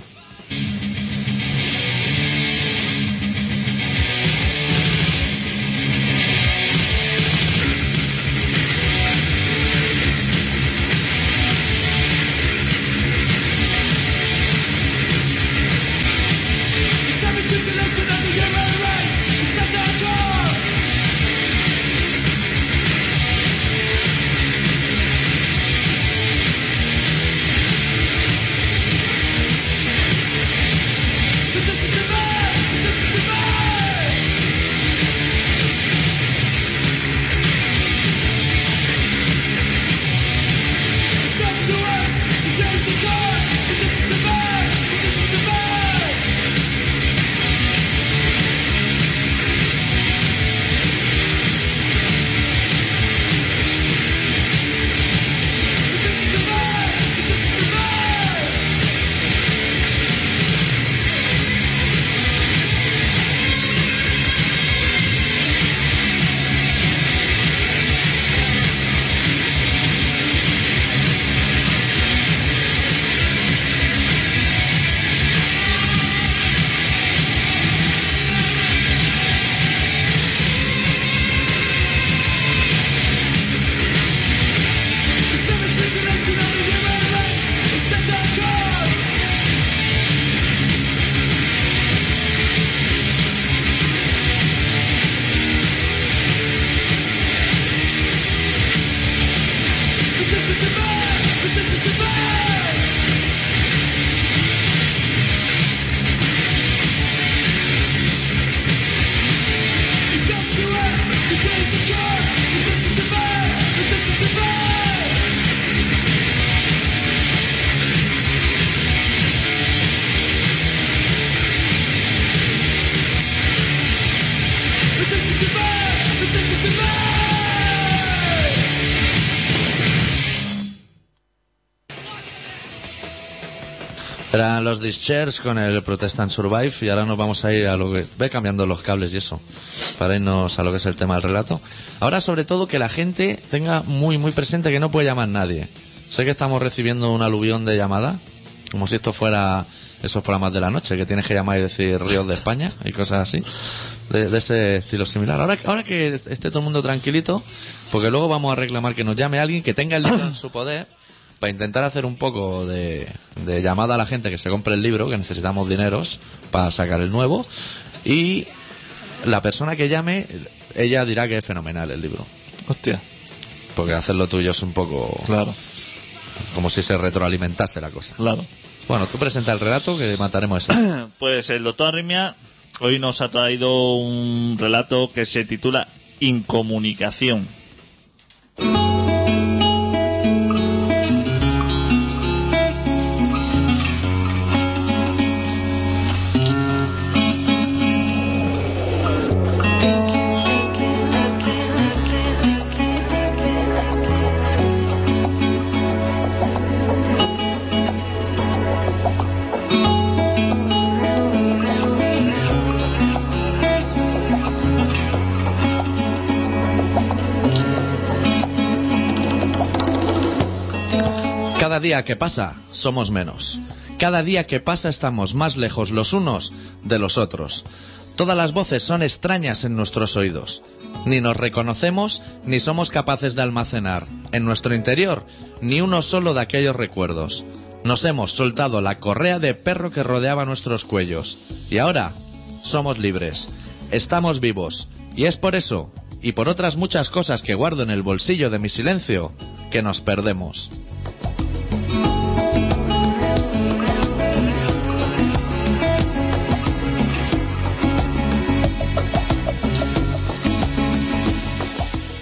Eran los Dischers con el Protestant Survive y ahora nos vamos a ir a lo que... Ve cambiando los cables y eso, para irnos a lo que es el tema del relato. Ahora, sobre todo, que la gente tenga muy, muy presente que no puede llamar nadie. Sé que estamos recibiendo un aluvión de llamadas, como si esto fuera esos programas de la noche, que tienes que llamar y decir ríos de España y cosas así, de, de ese estilo similar. Ahora, ahora que esté todo el mundo tranquilito, porque luego vamos a reclamar que nos llame alguien que tenga el libro en su poder, para intentar hacer un poco de, de llamada a la gente que se compre el libro, que necesitamos dineros para sacar el nuevo. Y la persona que llame, ella dirá que es fenomenal el libro. Hostia. Porque hacerlo tuyo es un poco... Claro. Como si se retroalimentase la cosa. Claro. Bueno, tú presenta el relato que mataremos eso. Pues el doctor Arrimia hoy nos ha traído un relato que se titula Incomunicación. Cada día que pasa, somos menos. Cada día que pasa estamos más lejos los unos de los otros. Todas las voces son extrañas en nuestros oídos. Ni nos reconocemos, ni somos capaces de almacenar en nuestro interior ni uno solo de aquellos recuerdos. Nos hemos soltado la correa de perro que rodeaba nuestros cuellos. Y ahora, somos libres. Estamos vivos. Y es por eso, y por otras muchas cosas que guardo en el bolsillo de mi silencio, que nos perdemos.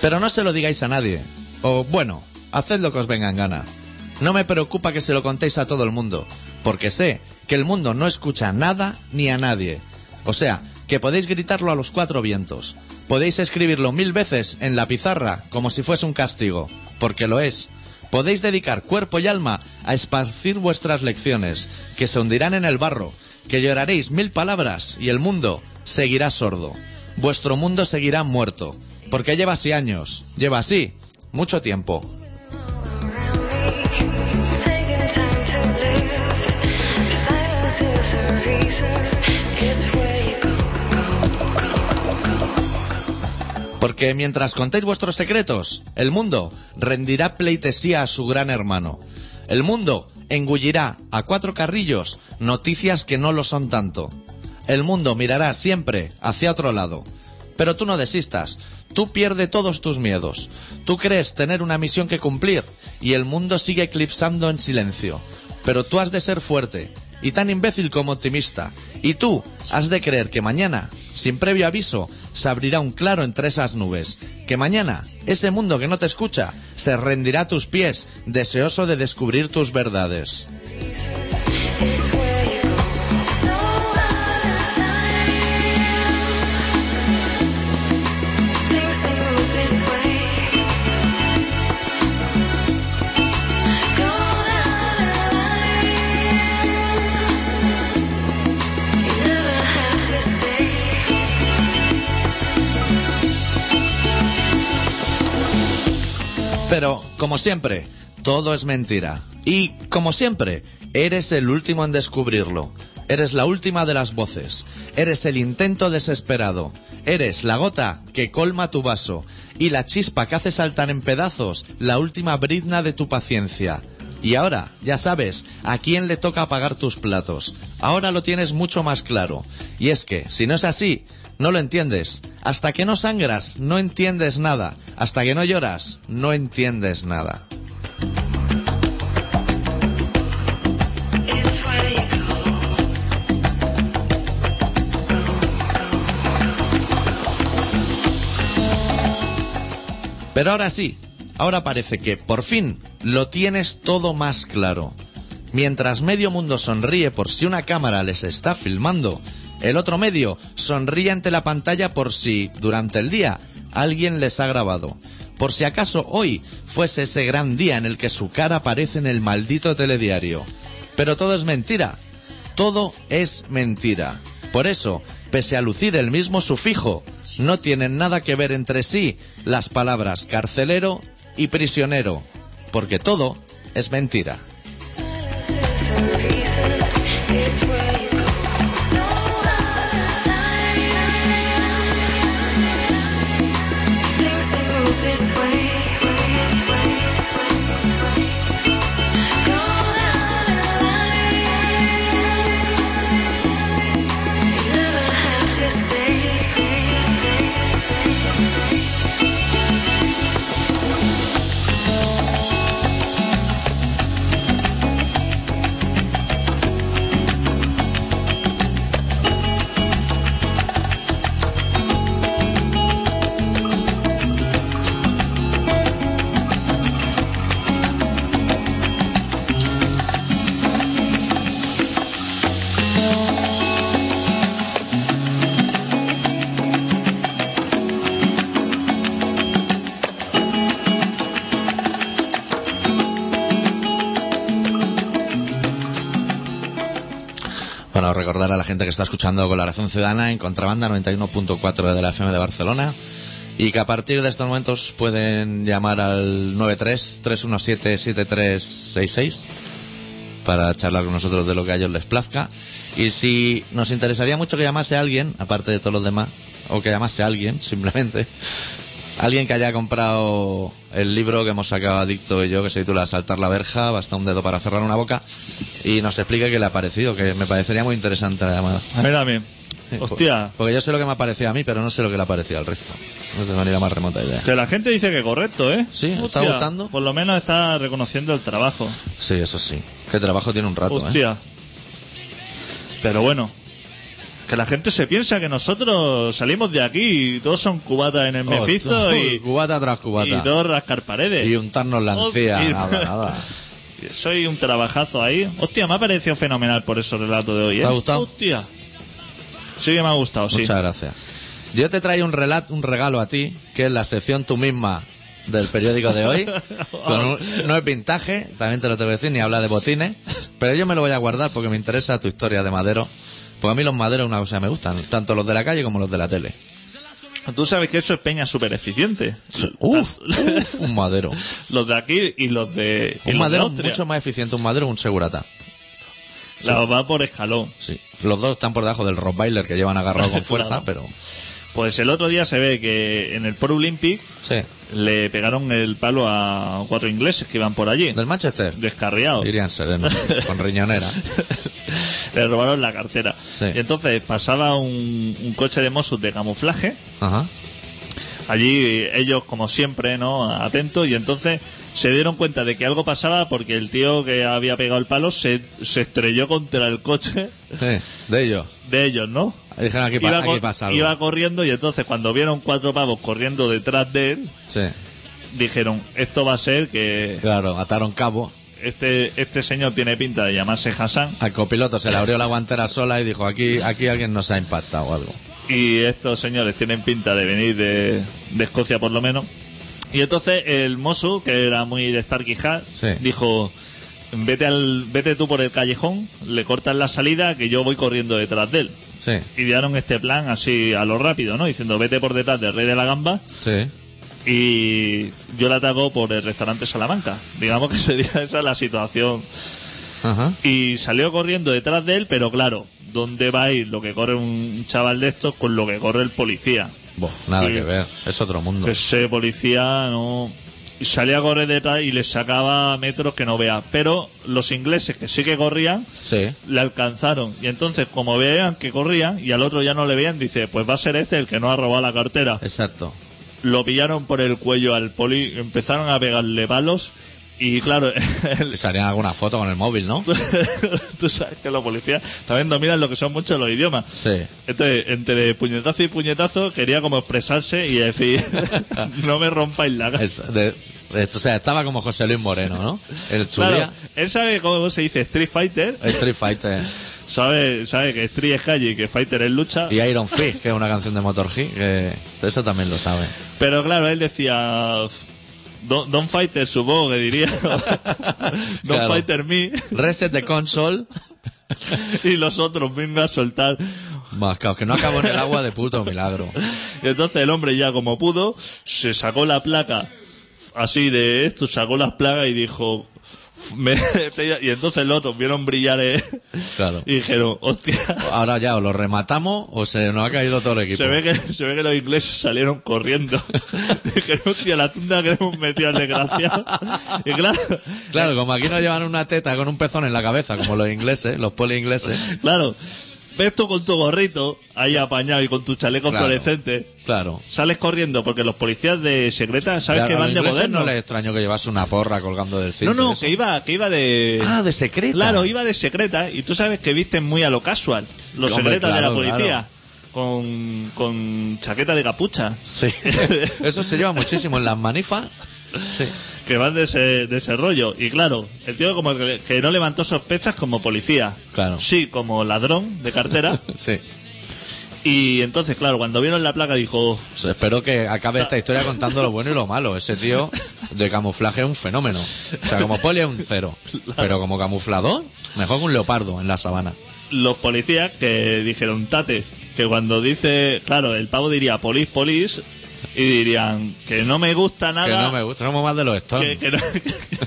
Pero no se lo digáis a nadie. O bueno, haced lo que os venga en gana. No me preocupa que se lo contéis a todo el mundo, porque sé que el mundo no escucha nada ni a nadie. O sea, que podéis gritarlo a los cuatro vientos. Podéis escribirlo mil veces en la pizarra como si fuese un castigo, porque lo es. Podéis dedicar cuerpo y alma a esparcir vuestras lecciones, que se hundirán en el barro, que lloraréis mil palabras y el mundo seguirá sordo. Vuestro mundo seguirá muerto, porque lleva así años, lleva así mucho tiempo. Porque mientras contéis vuestros secretos, el mundo rendirá pleitesía a su gran hermano. El mundo engullirá a cuatro carrillos noticias que no lo son tanto. El mundo mirará siempre hacia otro lado. Pero tú no desistas, tú pierdes todos tus miedos. Tú crees tener una misión que cumplir y el mundo sigue eclipsando en silencio. Pero tú has de ser fuerte y tan imbécil como optimista. Y tú has de creer que mañana, sin previo aviso, se abrirá un claro entre esas nubes. Que mañana, ese mundo que no te escucha, se rendirá a tus pies, deseoso de descubrir tus verdades. Pero, como siempre, todo es mentira. Y, como siempre, eres el último en descubrirlo. Eres la última de las voces. Eres el intento desesperado. Eres la gota que colma tu vaso. Y la chispa que hace saltar en pedazos la última brizna de tu paciencia. Y ahora, ya sabes, a quién le toca pagar tus platos. Ahora lo tienes mucho más claro. Y es que, si no es así, no lo entiendes. Hasta que no sangras, no entiendes nada. Hasta que no lloras, no entiendes nada. Pero ahora sí, ahora parece que por fin lo tienes todo más claro. Mientras medio mundo sonríe por si una cámara les está filmando, el otro medio sonríe ante la pantalla por si, durante el día, alguien les ha grabado. Por si acaso hoy fuese ese gran día en el que su cara aparece en el maldito telediario. Pero todo es mentira. Todo es mentira. Por eso, pese a lucir el mismo sufijo, no tienen nada que ver entre sí las palabras carcelero y prisionero. Porque todo es mentira. Recordar a la gente que está escuchando Colaboración Ciudadana en Contrabanda noventa y uno punto cuatro de la F M de Barcelona y que a partir de estos momentos pueden llamar al nueve tres, tres uno siete, siete tres seis seis para charlar con nosotros de lo que a ellos les plazca. Y si nos interesaría mucho que llamase a alguien, aparte de todos los demás, o que llamase a alguien, simplemente alguien que haya comprado el libro que hemos sacado Adicto y yo, que se titula Saltar la verja, basta un dedo para cerrar una boca, y nos explique qué le ha parecido, que me parecería muy interesante la llamada. A mí también. Hostia. Porque yo sé lo que me ha parecido a mí, pero no sé lo que le ha parecido al resto. No tengo ni la más remota idea. Que la gente dice que correcto, ¿eh? Sí, hostia, está gustando. Por lo menos está reconociendo el trabajo. Sí, eso sí. Que trabajo tiene un rato, hostia. ¿Eh? Pero bueno, que la gente se piensa que nosotros salimos de aquí y todos son cubatas en el Mephisto, oh, y cubata tras cubata. Y todos rascar paredes. Y untarnos la encía. Nada, nada. Soy un trabajazo ahí. Hostia, me ha parecido fenomenal por eso relato de hoy, ¿eh? ¿Te ha gustado? Hostia. Sí que me ha gustado, sí. Muchas gracias. Yo te traigo un relato, un regalo a ti, que es la sección tú misma del periódico de hoy. Con un, no es vintage, también te lo tengo que decir, ni habla de botines. Pero yo me lo voy a guardar porque me interesa tu historia de madero. Porque a mí los maderos, una cosa, me gustan. Tanto los de la calle como los de la tele. Tú sabes que eso es peña súper eficiente. Uf, uf, un madero. Los de aquí y los de... Un madero de mucho más eficiente, un madero, un segurata. La sí. va por escalón. Sí. Los dos están por debajo del Rottweiler que llevan agarrado con fuerza, claro. Pero... Pues el otro día se ve que en el Pro Olympic sí. le pegaron el palo a cuatro ingleses que iban por allí. ¿Del Manchester? Descarriados. Irían serenos, con riñonera. Le robaron la cartera. Sí. Y entonces pasaba un, un coche de Mossos de camuflaje. Ajá. Allí ellos, como siempre, ¿no? Atentos. Y entonces se dieron cuenta de que algo pasaba porque el tío que había pegado el palo se, se estrelló contra el coche. Sí, de ellos. De ellos, ¿no? Dijeron, aquí, pa- iba, aquí pasa algo. Iba corriendo y entonces cuando vieron cuatro pavos corriendo detrás de él, sí. dijeron, esto va a ser que... Claro, ataron cabo. Este este señor tiene pinta de llamarse Hassan. Al copiloto se le abrió la guantera sola y dijo, aquí aquí alguien nos ha impactado o algo. Y estos señores tienen pinta de venir de, de Escocia, por lo menos. Y entonces el mozo, que era muy de estar quijá, sí. dijo, vete al vete tú por el callejón, le cortas la salida, que yo voy corriendo detrás de él. Sí. Idearon este plan así a lo rápido, ¿no? Diciendo, vete por detrás del rey de la gamba. Sí. Y yo la ataco por el restaurante Salamanca. Digamos que sería esa la situación. Ajá. Y salió corriendo detrás de él, pero claro, ¿dónde va a ir lo que corre un chaval de estos con lo que corre el policía? Bo, nada y que ver, es otro mundo. Ese policía no salía a correr detrás y le sacaba metros que no vea. Pero los ingleses que sí que corrían, sí. le alcanzaron. Y entonces, como veían que corrían y al otro ya no le veían, dice, pues va a ser este el que no ha robado la cartera. Exacto. Lo pillaron por el cuello al poli, empezaron a pegarle palos y claro... El... Salían alguna foto con el móvil, ¿no? Tú sabes que los policías también dominan lo que son muchos los idiomas. Sí. Entonces, entre puñetazo y puñetazo, quería como expresarse y decir, no me rompáis la cara. Es de, de, o sea, estaba como José Luis Moreno, ¿no? El chulía. Claro, él sabe cómo se dice Street Fighter. Street Fighter. Sabe, sabe que Street es calle y que Fighter es lucha. Y Iron Fist, que es una canción de Motor G, que eso también lo sabe. Pero claro, él decía Don, Don Fighter, supongo que diría Don claro. Fighter me Reset de console. Y los otros vengan a soltar más caos, que no acabó en el agua de puto milagro. Y entonces el hombre ya como pudo se sacó la placa así de esto, sacó las plagas y dijo... Me, y entonces los otros vieron brillar eh, claro. y dijeron, hostia, ahora ya o lo rematamos o se nos ha caído todo el equipo. Se ve que, se ve que los ingleses salieron corriendo. Dijeron, hostia, la tunda que hemos metido al desgraciado. Y claro, claro, como aquí nos llevan una teta con un pezón en la cabeza, como los ingleses, los poli ingleses. Claro, ves tú con tu gorrito ahí apañado y con tu chaleco claro, fluorescente. Claro. Sales corriendo porque los policías de secreta sabes claro, que van de moderno. No les extraño que llevase una porra colgando del cinto. No, no, que iba, que iba de... Ah, de secreta. Claro, iba de secreta y tú sabes que visten muy a lo casual. Los Hombre, secretas claro, de la policía. Claro. Con, con chaqueta de capucha. Sí. Eso se lleva muchísimo en las manifas. Sí. Que van de ese, de ese rollo. Y claro, el tío como que, que no levantó sospechas como policía. Claro. Sí, como ladrón de cartera. Sí. Y entonces, claro, cuando vieron la placa dijo... Pues espero que acabe esta historia contando lo bueno y lo malo. Ese tío de camuflaje es un fenómeno. O sea, como poli es un cero. Claro. Pero como camuflador, mejor que un leopardo en la sabana. Los policías que dijeron, tate, que cuando dice... Claro, el pavo diría, polis, polis... Y dirían, que no me gusta nada... Que no me gusta, somos más de los Stones. Que, que, no,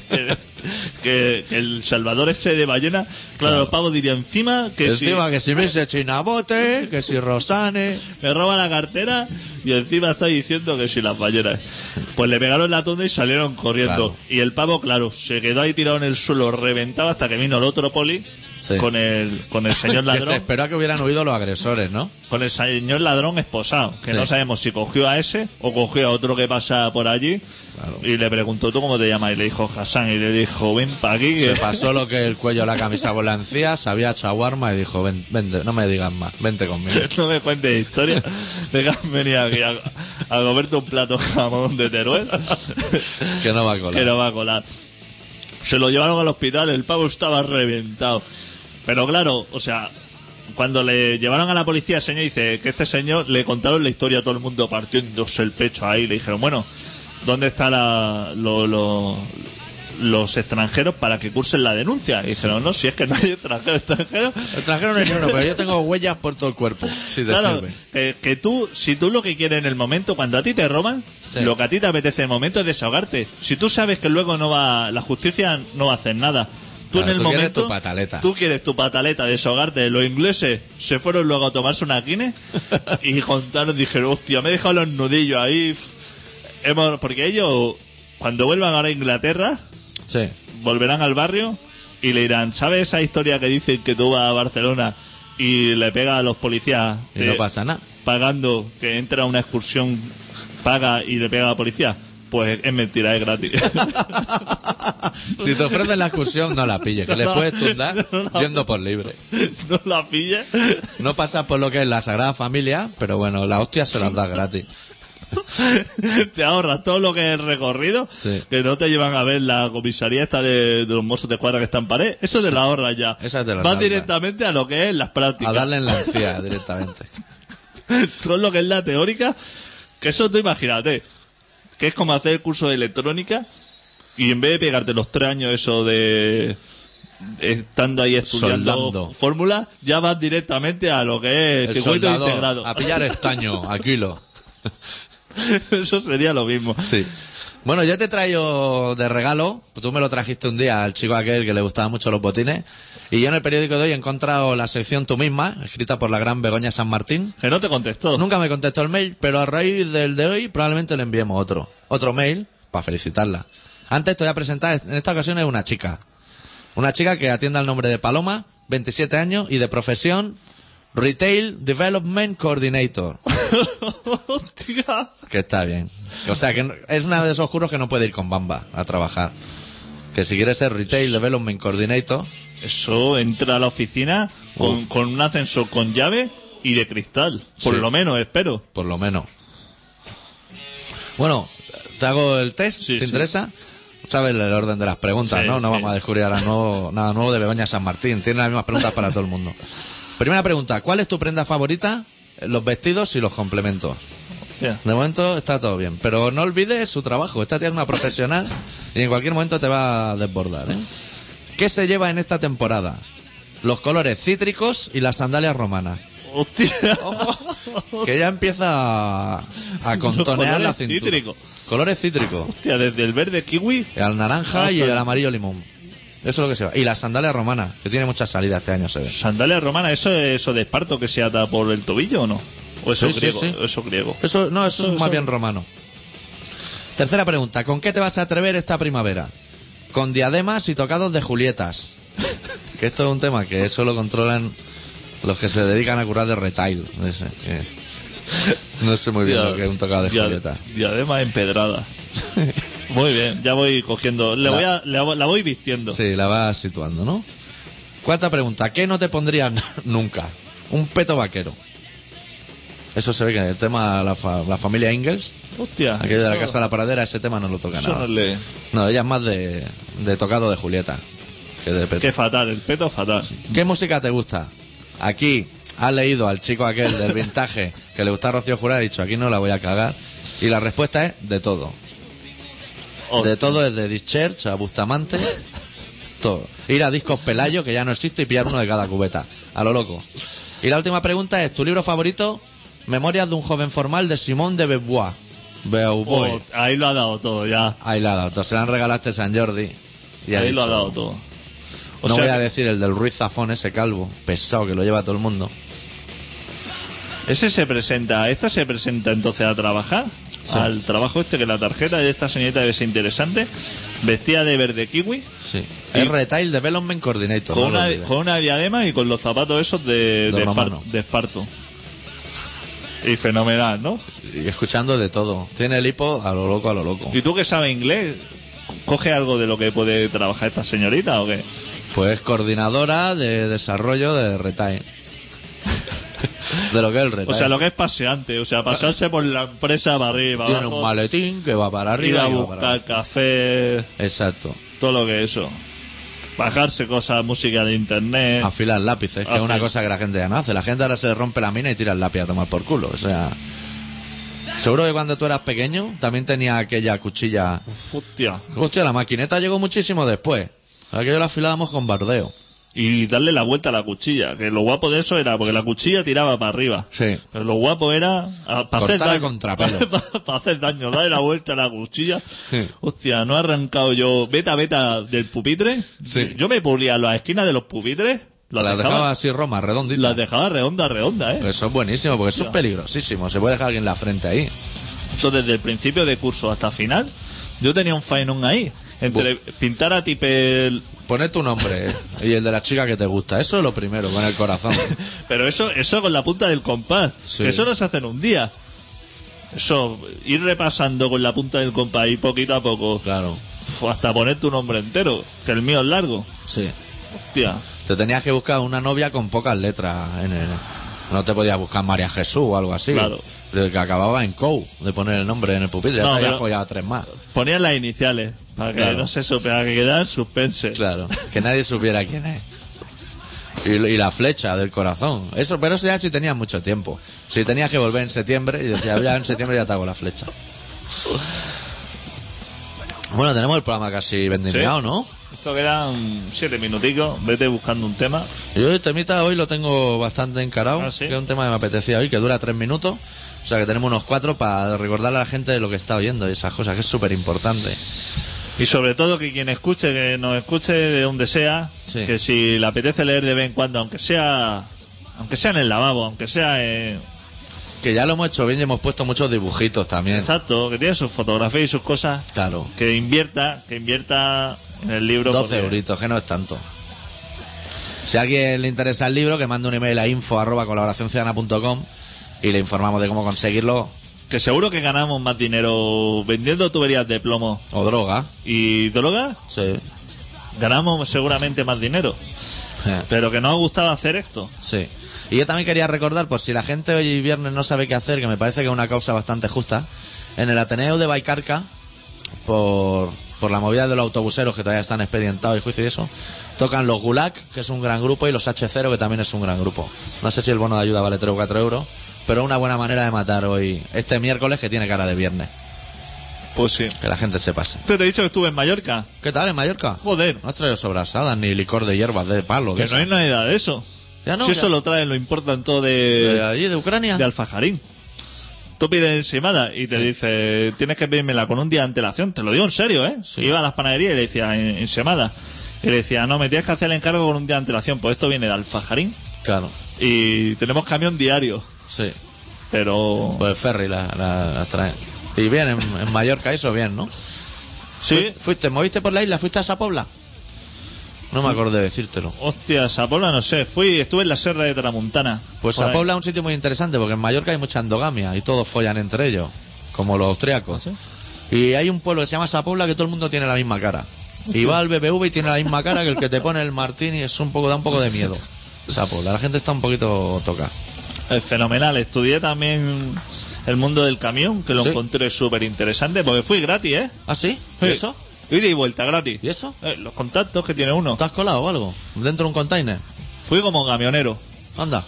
que, que, que el Salvador ese de Bayona... Claro, claro. Los pavos dirían, encima que si... Encima que si me hice Chinabote, que si Rosane... Me roba la cartera y encima está diciendo que si las ballenas... Pues le pegaron la tonda y salieron corriendo. Claro. Y el pavo, claro, se quedó ahí tirado en el suelo, reventado hasta que vino el otro poli... Sí. Con el con el señor ladrón. Que se esperó a que hubieran huido los agresores, ¿no? Con el señor ladrón esposado. Que sí. no sabemos si cogió a ese o cogió a otro que pasa por allí. Claro. Y le preguntó, ¿tú cómo te llamas? Y le dijo, Hassan. Y le dijo, ven pa' aquí. Que... Se pasó lo que el cuello de la camisa volancía, sabía chaguarma y dijo, ven, vente, no me digas más, vente conmigo. No me cuentes historia de que has venido aquí a, a comerte un plato de jamón de Teruel. Que no va a colar. Que no va a colar. Se lo llevaron al hospital, el pavo estaba reventado. Pero claro, o sea, cuando le llevaron a la policía, el señor dice que este señor le contaron la historia a todo el mundo partiéndose el pecho ahí. Le dijeron, bueno, dónde están lo, lo, los extranjeros para que cursen la denuncia. Y dicen, no, no, si es que no hay extranjero, extranjero. Extranjero no hay ninguno, pero yo tengo huellas por todo el cuerpo. Si te claro, sirve. Que, que tú, si tú lo que quieres en el momento, cuando a ti te roban, sí. lo que a ti te apetece en el momento es desahogarte. Si tú sabes que luego no va, la justicia no va a hacer nada. Tú claro, en el tú momento quieres tu pataleta. Tú quieres tu pataleta, desahogarte. Los ingleses se fueron luego a tomarse una Guinness y contaron, dijeron, hostia, me he dejado los nudillos ahí. Hemos, porque ellos, cuando vuelvan ahora a Inglaterra, sí. volverán al barrio y le dirán, ¿sabes esa historia que dicen que tú vas a Barcelona y le pegas a los policías? Y de, no pasa nada. Pagando, que entra a una excursión, paga y le pega a la policía. Pues es mentira, es gratis. Si te ofrecen la excursión, no la pilles, que no, le puedes tundar no, no, yendo por libre. No la pilles. No pasas por lo que es la Sagrada Familia, pero bueno, la hostia se las da gratis. Te ahorras todo lo que es recorrido, sí. que no te llevan a ver la comisaría esta de, de los mozos de cuadra que está en pared. Eso te la ahorras ya. Esa te la vas directamente a lo que es las prácticas. A darle en la encía directamente. Todo lo que es la teórica, que eso tú imagínate. Que es como hacer el curso de electrónica y en vez de pegarte los tres años eso de estando ahí estudiando fórmulas, ya vas directamente a lo que es el circuito integrado. A pillar estaño, a kilo. Eso sería lo mismo. Sí. Bueno, yo te he traído de regalo, tú me lo trajiste un día al chico aquel que le gustaban mucho los botines, y yo en el periódico de hoy he encontrado la sección Tú Misma, escrita por la gran Begoña San Martín. Que no te contestó. Nunca me contestó el mail, pero a raíz del de hoy probablemente le enviemos otro, otro mail para felicitarla. Antes te voy a presentar, en esta ocasión es una chica, una chica que atiende al nombre de Paloma, veintisiete años, y de profesión... Retail Development Coordinator. Hostia. Que está bien. O sea, que es uno de esos curos que no puede ir con bamba a trabajar. Que si quiere ser Retail Development Coordinator... Eso, entra a la oficina con, con un ascensor con llave y de cristal. Por sí. lo menos, espero. Por lo menos. Bueno, te hago el test. Sí, ¿Te sí. interesa? Sabes el orden de las preguntas, sí, ¿no? No sí. vamos a descubrir ahora nuevo, nada nuevo de Begoña San Martín. Tiene las mismas preguntas para todo el mundo. Primera pregunta, ¿cuál es tu prenda favorita? Los vestidos y los complementos. Yeah. De momento está todo bien, pero no olvides su trabajo. Esta tía es una profesional y en cualquier momento te va a desbordar, ¿eh? ¿Qué se lleva en esta temporada? Los colores cítricos y las sandalias romanas. ¡Hostia! Ojo, que ya empieza a, a contonear la cintura. Cítrico. Colores cítricos. Hostia, desde el verde kiwi al naranja Ojo. y el amarillo limón. Eso es lo que se va. Y las sandalias romanas, que tiene muchas salidas este año, se ve. ¿Sandalias romanas? ¿Eso es eso de esparto que se ata por el tobillo o no? ¿O eso sí, griego? Sí, sí. Eso griego. Eso, no, eso, eso es más eso. bien romano. Tercera pregunta. ¿Con qué te vas a atrever esta primavera? Con diademas y tocados de Julietas. Que esto es un tema que eso lo controlan los que se dedican a curar de retail. No sé, no sé muy bien Diad- lo que es un tocado de Diad- Julieta. Diadema empedrada. Muy bien, ya voy cogiendo. Le la, voy a, le, la voy vistiendo. Sí, la vas situando, ¿no? Cuarta pregunta. ¿Qué no te pondrías nunca? Un peto vaquero. Eso se ve que en el tema la, fa, la familia Ingalls. Hostia. Aquello de la casa de la pradera, ese tema no lo toca nada. No, le... no, ella es más de, de tocado de Julieta que de peto. Qué fatal, el peto fatal. ¿Qué música te gusta? Aquí has leído al chico aquel del vintage que le gusta a Rocío Jurado y ha dicho, aquí no la voy a cagar. Y la respuesta es de todo. De todo, desde This Church a Bustamante, todo. Ir a discos Pelayo, que ya no existe, y pillar uno de cada cubeta. A lo loco. Y la última pregunta es, ¿tu libro favorito? Memorias de un joven formal de Simone de Beauvoir. Beauvoir. Oh, ahí lo ha dado todo, ya. Ahí lo ha dado todo. Se lo han regalado a San Jordi. Y ahí ha dicho, lo ha dado todo. O no sea voy que... a decir el del Ruiz Zafón, ese calvo, pesado, que lo lleva todo el mundo. Ese se presenta, esta se presenta entonces a trabajar... Sí. Al trabajo este, que la tarjeta de esta señorita debe ser interesante, vestida de verde kiwi. Sí. Es Retail Development Coordinator. Con, no una, con una diadema y con los zapatos esos de, de, espar- de esparto. Y fenomenal, ¿no? Y escuchando de todo. Tiene el hipo a lo loco, a lo loco. ¿Y tú que sabes inglés? ¿Coge algo de lo que puede trabajar esta señorita o qué? Pues coordinadora de desarrollo de Retail. De lo que es el retail. O sea, lo que es paseante. O sea, pasarse por la empresa para arriba. Tiene abajo, un maletín que va para arriba. Ir a buscar café. Exacto. Todo lo que es eso. Bajarse cosas, música de internet. Afilar lápices, Afil. que es una cosa que la gente ya no hace. La gente ahora se rompe la mina y tira el lápiz a tomar por culo. O sea, Seguro que cuando tú eras pequeño también tenías aquella cuchilla. Uf, hostia. Hostia, la maquineta llegó muchísimo después. Aquello la afilábamos con bardeo. Y darle la vuelta a la cuchilla, que lo guapo de eso era, porque la cuchilla tiraba para arriba. Sí. Pero lo guapo era a, para, hacer daño, contrapelo. Para, para hacer daño, darle la vuelta a la cuchilla. Sí. Hostia, no he arrancado yo beta beta del pupitre. Sí. Yo me pulía las esquinas de los pupitres. Las la dejaba, dejaba así romas, redonditas. Las dejaba redonda, redonda, eh. Eso es buenísimo, porque eso es peligrosísimo. Se puede dejar alguien en la frente ahí. Eso desde el principio de curso hasta final. Yo tenía un faenón ahí. Entre Bu- pintar a tipel... Poner tu nombre y el de la chica que te gusta. Eso es lo primero, con el corazón. Pero eso eso con la punta del compás. Sí. Eso no se hace en un día. Eso, ir repasando con la punta del compás y poquito a poco. Claro. Hasta poner tu nombre entero, que el mío es largo. Sí. Hostia. Te tenías que buscar una novia con pocas letras. En el... No te podías buscar María Jesús o algo así. Claro. Pero que acababa en Cow, de poner el nombre en el pupitre. No, ya follaba tres más. Ponían las iniciales, para que claro. no se supiera, para que quedara en suspense. Claro, que nadie supiera quién es. Y, y la flecha del corazón. Eso, pero eso ya si tenías mucho tiempo. Si tenías que volver en septiembre, y decías, ya en septiembre ya te hago la flecha. Bueno, tenemos el programa casi vendimiado, ¿sí? ¿No? Esto quedan siete minuticos. Vete buscando un tema. Yo el temita hoy lo tengo bastante encarado. ¿Ah, sí? Que es un tema que me apetecía hoy, que dura tres minutos. O sea que tenemos unos cuatro para recordarle a la gente lo que está oyendo y esas cosas, que es súper importante. Y sobre todo que quien escuche, que nos escuche de donde sea, sí. Que si le apetece leer de vez en cuando, aunque sea aunque sea en el lavabo, aunque sea en... Que ya lo hemos hecho bien y hemos puesto muchos dibujitos también. Exacto, que tiene sus fotografías y sus cosas. Claro. Que invierta, que invierta en el libro. doce porque... euritos, que no es tanto. Si a alguien le interesa el libro, que mande un email a info arroba colaboracionciudadana.com y le informamos de cómo conseguirlo. Que seguro que ganamos más dinero vendiendo tuberías de plomo. O droga. ¿Y droga? Sí. Ganamos seguramente más dinero. Pero que nos ha gustado hacer esto. Sí. Y yo también quería recordar, por si la gente hoy viernes no sabe qué hacer, que me parece que es una causa bastante justa, en el Ateneo de Baicarca, por, por la movida de los autobuseros que todavía están expedientados y juicio y eso, tocan los Gulag, que es un gran grupo, y los H cero, que también es un gran grupo. No sé si el bono de ayuda vale tres o cuatro euros, pero es una buena manera de matar hoy, este miércoles, que tiene cara de viernes. Pues sí. Que la gente se pase. Te he dicho que estuve en Mallorca. ¿Qué tal en Mallorca? Joder. No has traído sobrasadas, ni licor de hierbas, de palo. Que de no eso. Hay nada de eso. Ya no, si ya... eso lo traen, lo importan todo de... ¿De allí, de Ucrania? De Alfajarín. Tú pides ensimada y te sí. dice, tienes que pedírmela con un día de antelación. Te lo digo en serio, ¿eh? Sí. Iba a las panaderías y le decía, ensimada. Y le decía, no, me tienes que hacer el encargo con un día de antelación, pues esto viene de Alfajarín. Claro. Y tenemos camión diario. Sí. Pero... Pues ferry las la, la traen. Y bien, en, en Mallorca eso bien, ¿no? Sí. Fuiste, moviste por la isla, fuiste a esa Pobla. No me acuerdo de decírtelo. Hostia, Zaplana no sé. Fui, estuve en la Serra de Tramuntana. Pues Zaplana es un sitio muy interesante porque en Mallorca hay mucha endogamia y todos follan entre ellos, como los austriacos. ¿Sí? Y hay un pueblo que se llama Zaplana que todo el mundo tiene la misma cara. Y va al B B V y tiene la misma cara que el que te pone el martini, es un poco da un poco de miedo. Zaplana, la gente está un poquito toca. Es fenomenal. Estudié también el mundo del camión, que lo ¿sí? encontré súper interesante porque fui gratis, ¿eh? ¿Ah, sí? ¿Y sí. eso? Ida y vuelta, gratis. ¿Y eso? Eh, los contactos que tiene uno. ¿Te has colado o algo? ¿Dentro de un container? Fui como camionero. Anda.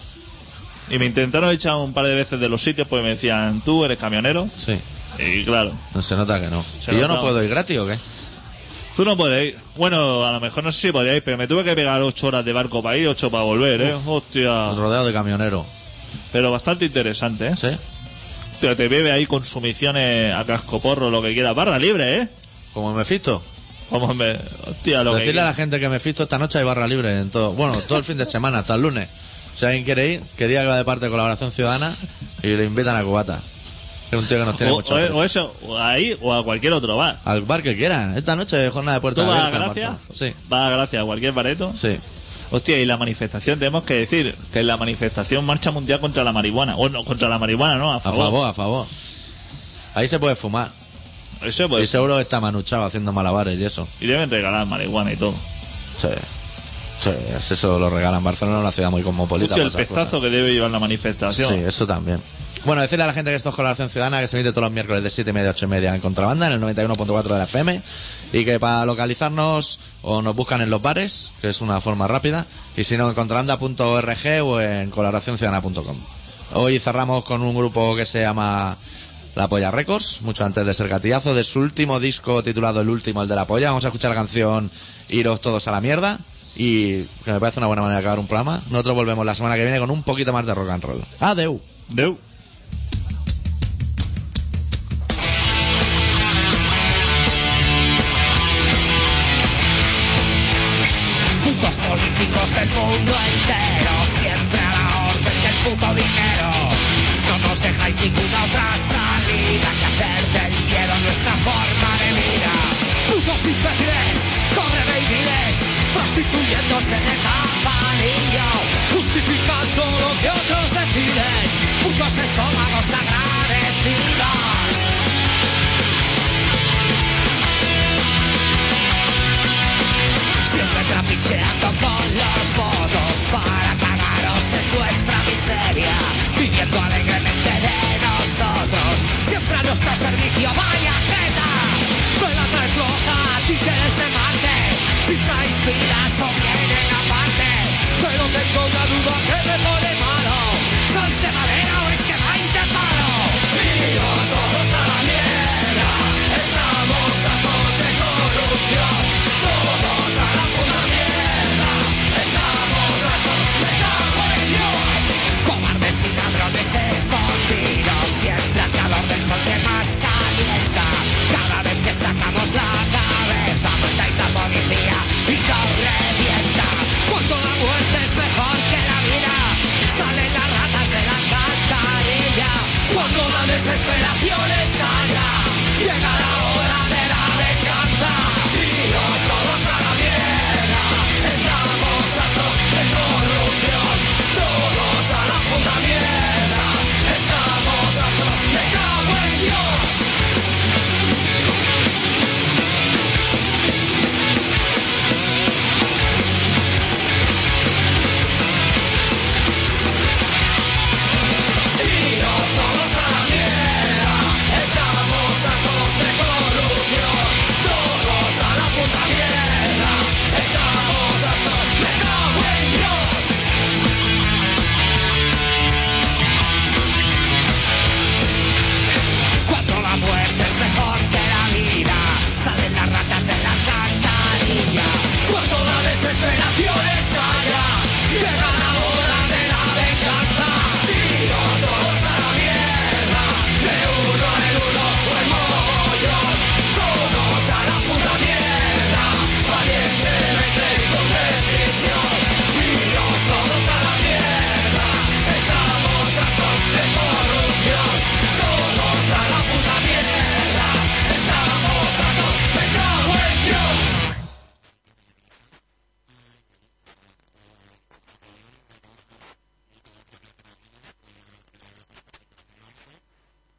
Y me intentaron echar un par de veces de los sitios porque me decían, ¿tú eres camionero? Sí. Y claro. No se nota que no. ¿Y yo no puedo ir gratis o qué? Tú no puedes ir. Bueno, a lo mejor no sé si podría ir, pero me tuve que pegar ocho horas de barco para ir, ocho para volver, ¿eh? Uf, hostia. Rodeado de camioneros. Pero bastante interesante, ¿eh? Sí. Te, te bebe ahí consumiciones a cascoporro, lo que quieras. Barra libre, ¿eh? Como Mephisto. Como me... Hostia, lo Decirle que... a la gente que Mephisto esta noche hay barra libre en todo. Bueno, todo el fin de semana, hasta el lunes. Si alguien quiere ir, que diga que va de parte de Colaboración Ciudadana y le invitan a cubatas. Es un tío que nos tiene o, mucho. O, o eso, o ahí o a cualquier otro bar. Al bar que quieran. Esta noche es jornada de puerta abierta. ¿Tú vas a Gracia? Sí. ¿Vas a Gracia a cualquier bareto? Sí. Hostia, y la manifestación, tenemos que decir que la manifestación marcha mundial contra la marihuana. O no, contra la marihuana, no, a favor. A favor, a favor. Ahí se puede fumar. Eso pues. Y seguro que está Manuchado haciendo malabares y eso. Y deben regalar marihuana y todo. Sí. Sí, eso lo regalan. Barcelona es una ciudad muy cosmopolita. Hostia, el pestazo cosas. Que debe llevar la manifestación. Sí, eso también. Bueno, decirle a la gente que esto es Colaboración Ciudadana, que se emite todos los miércoles de siete y media a ocho y media en Contrabanda, en el noventa y uno punto cuatro de la F M. Y que para localizarnos o nos buscan en los bares, que es una forma rápida. Y si no, en contrabanda punto org o en colaboracionciudadana punto com. Hoy cerramos con un grupo que se llama La Polla Records, mucho antes de ser gatillazo, de su último disco titulado El Último, el de La Polla. Vamos a escuchar la canción Iros Todos a la Mierda, y que me parece una buena manera de acabar un programa. Nosotros volvemos la semana que viene con un poquito más de rock and roll. Adeu. Adeu. Putos políticos del mundo entero, siempre a la orden del puto dinero. No nos dejáis ninguna otra salida que hacer del miedo nuestra forma de vida. Putos imbéciles, corren y viles, prostituyéndose en el campanillo.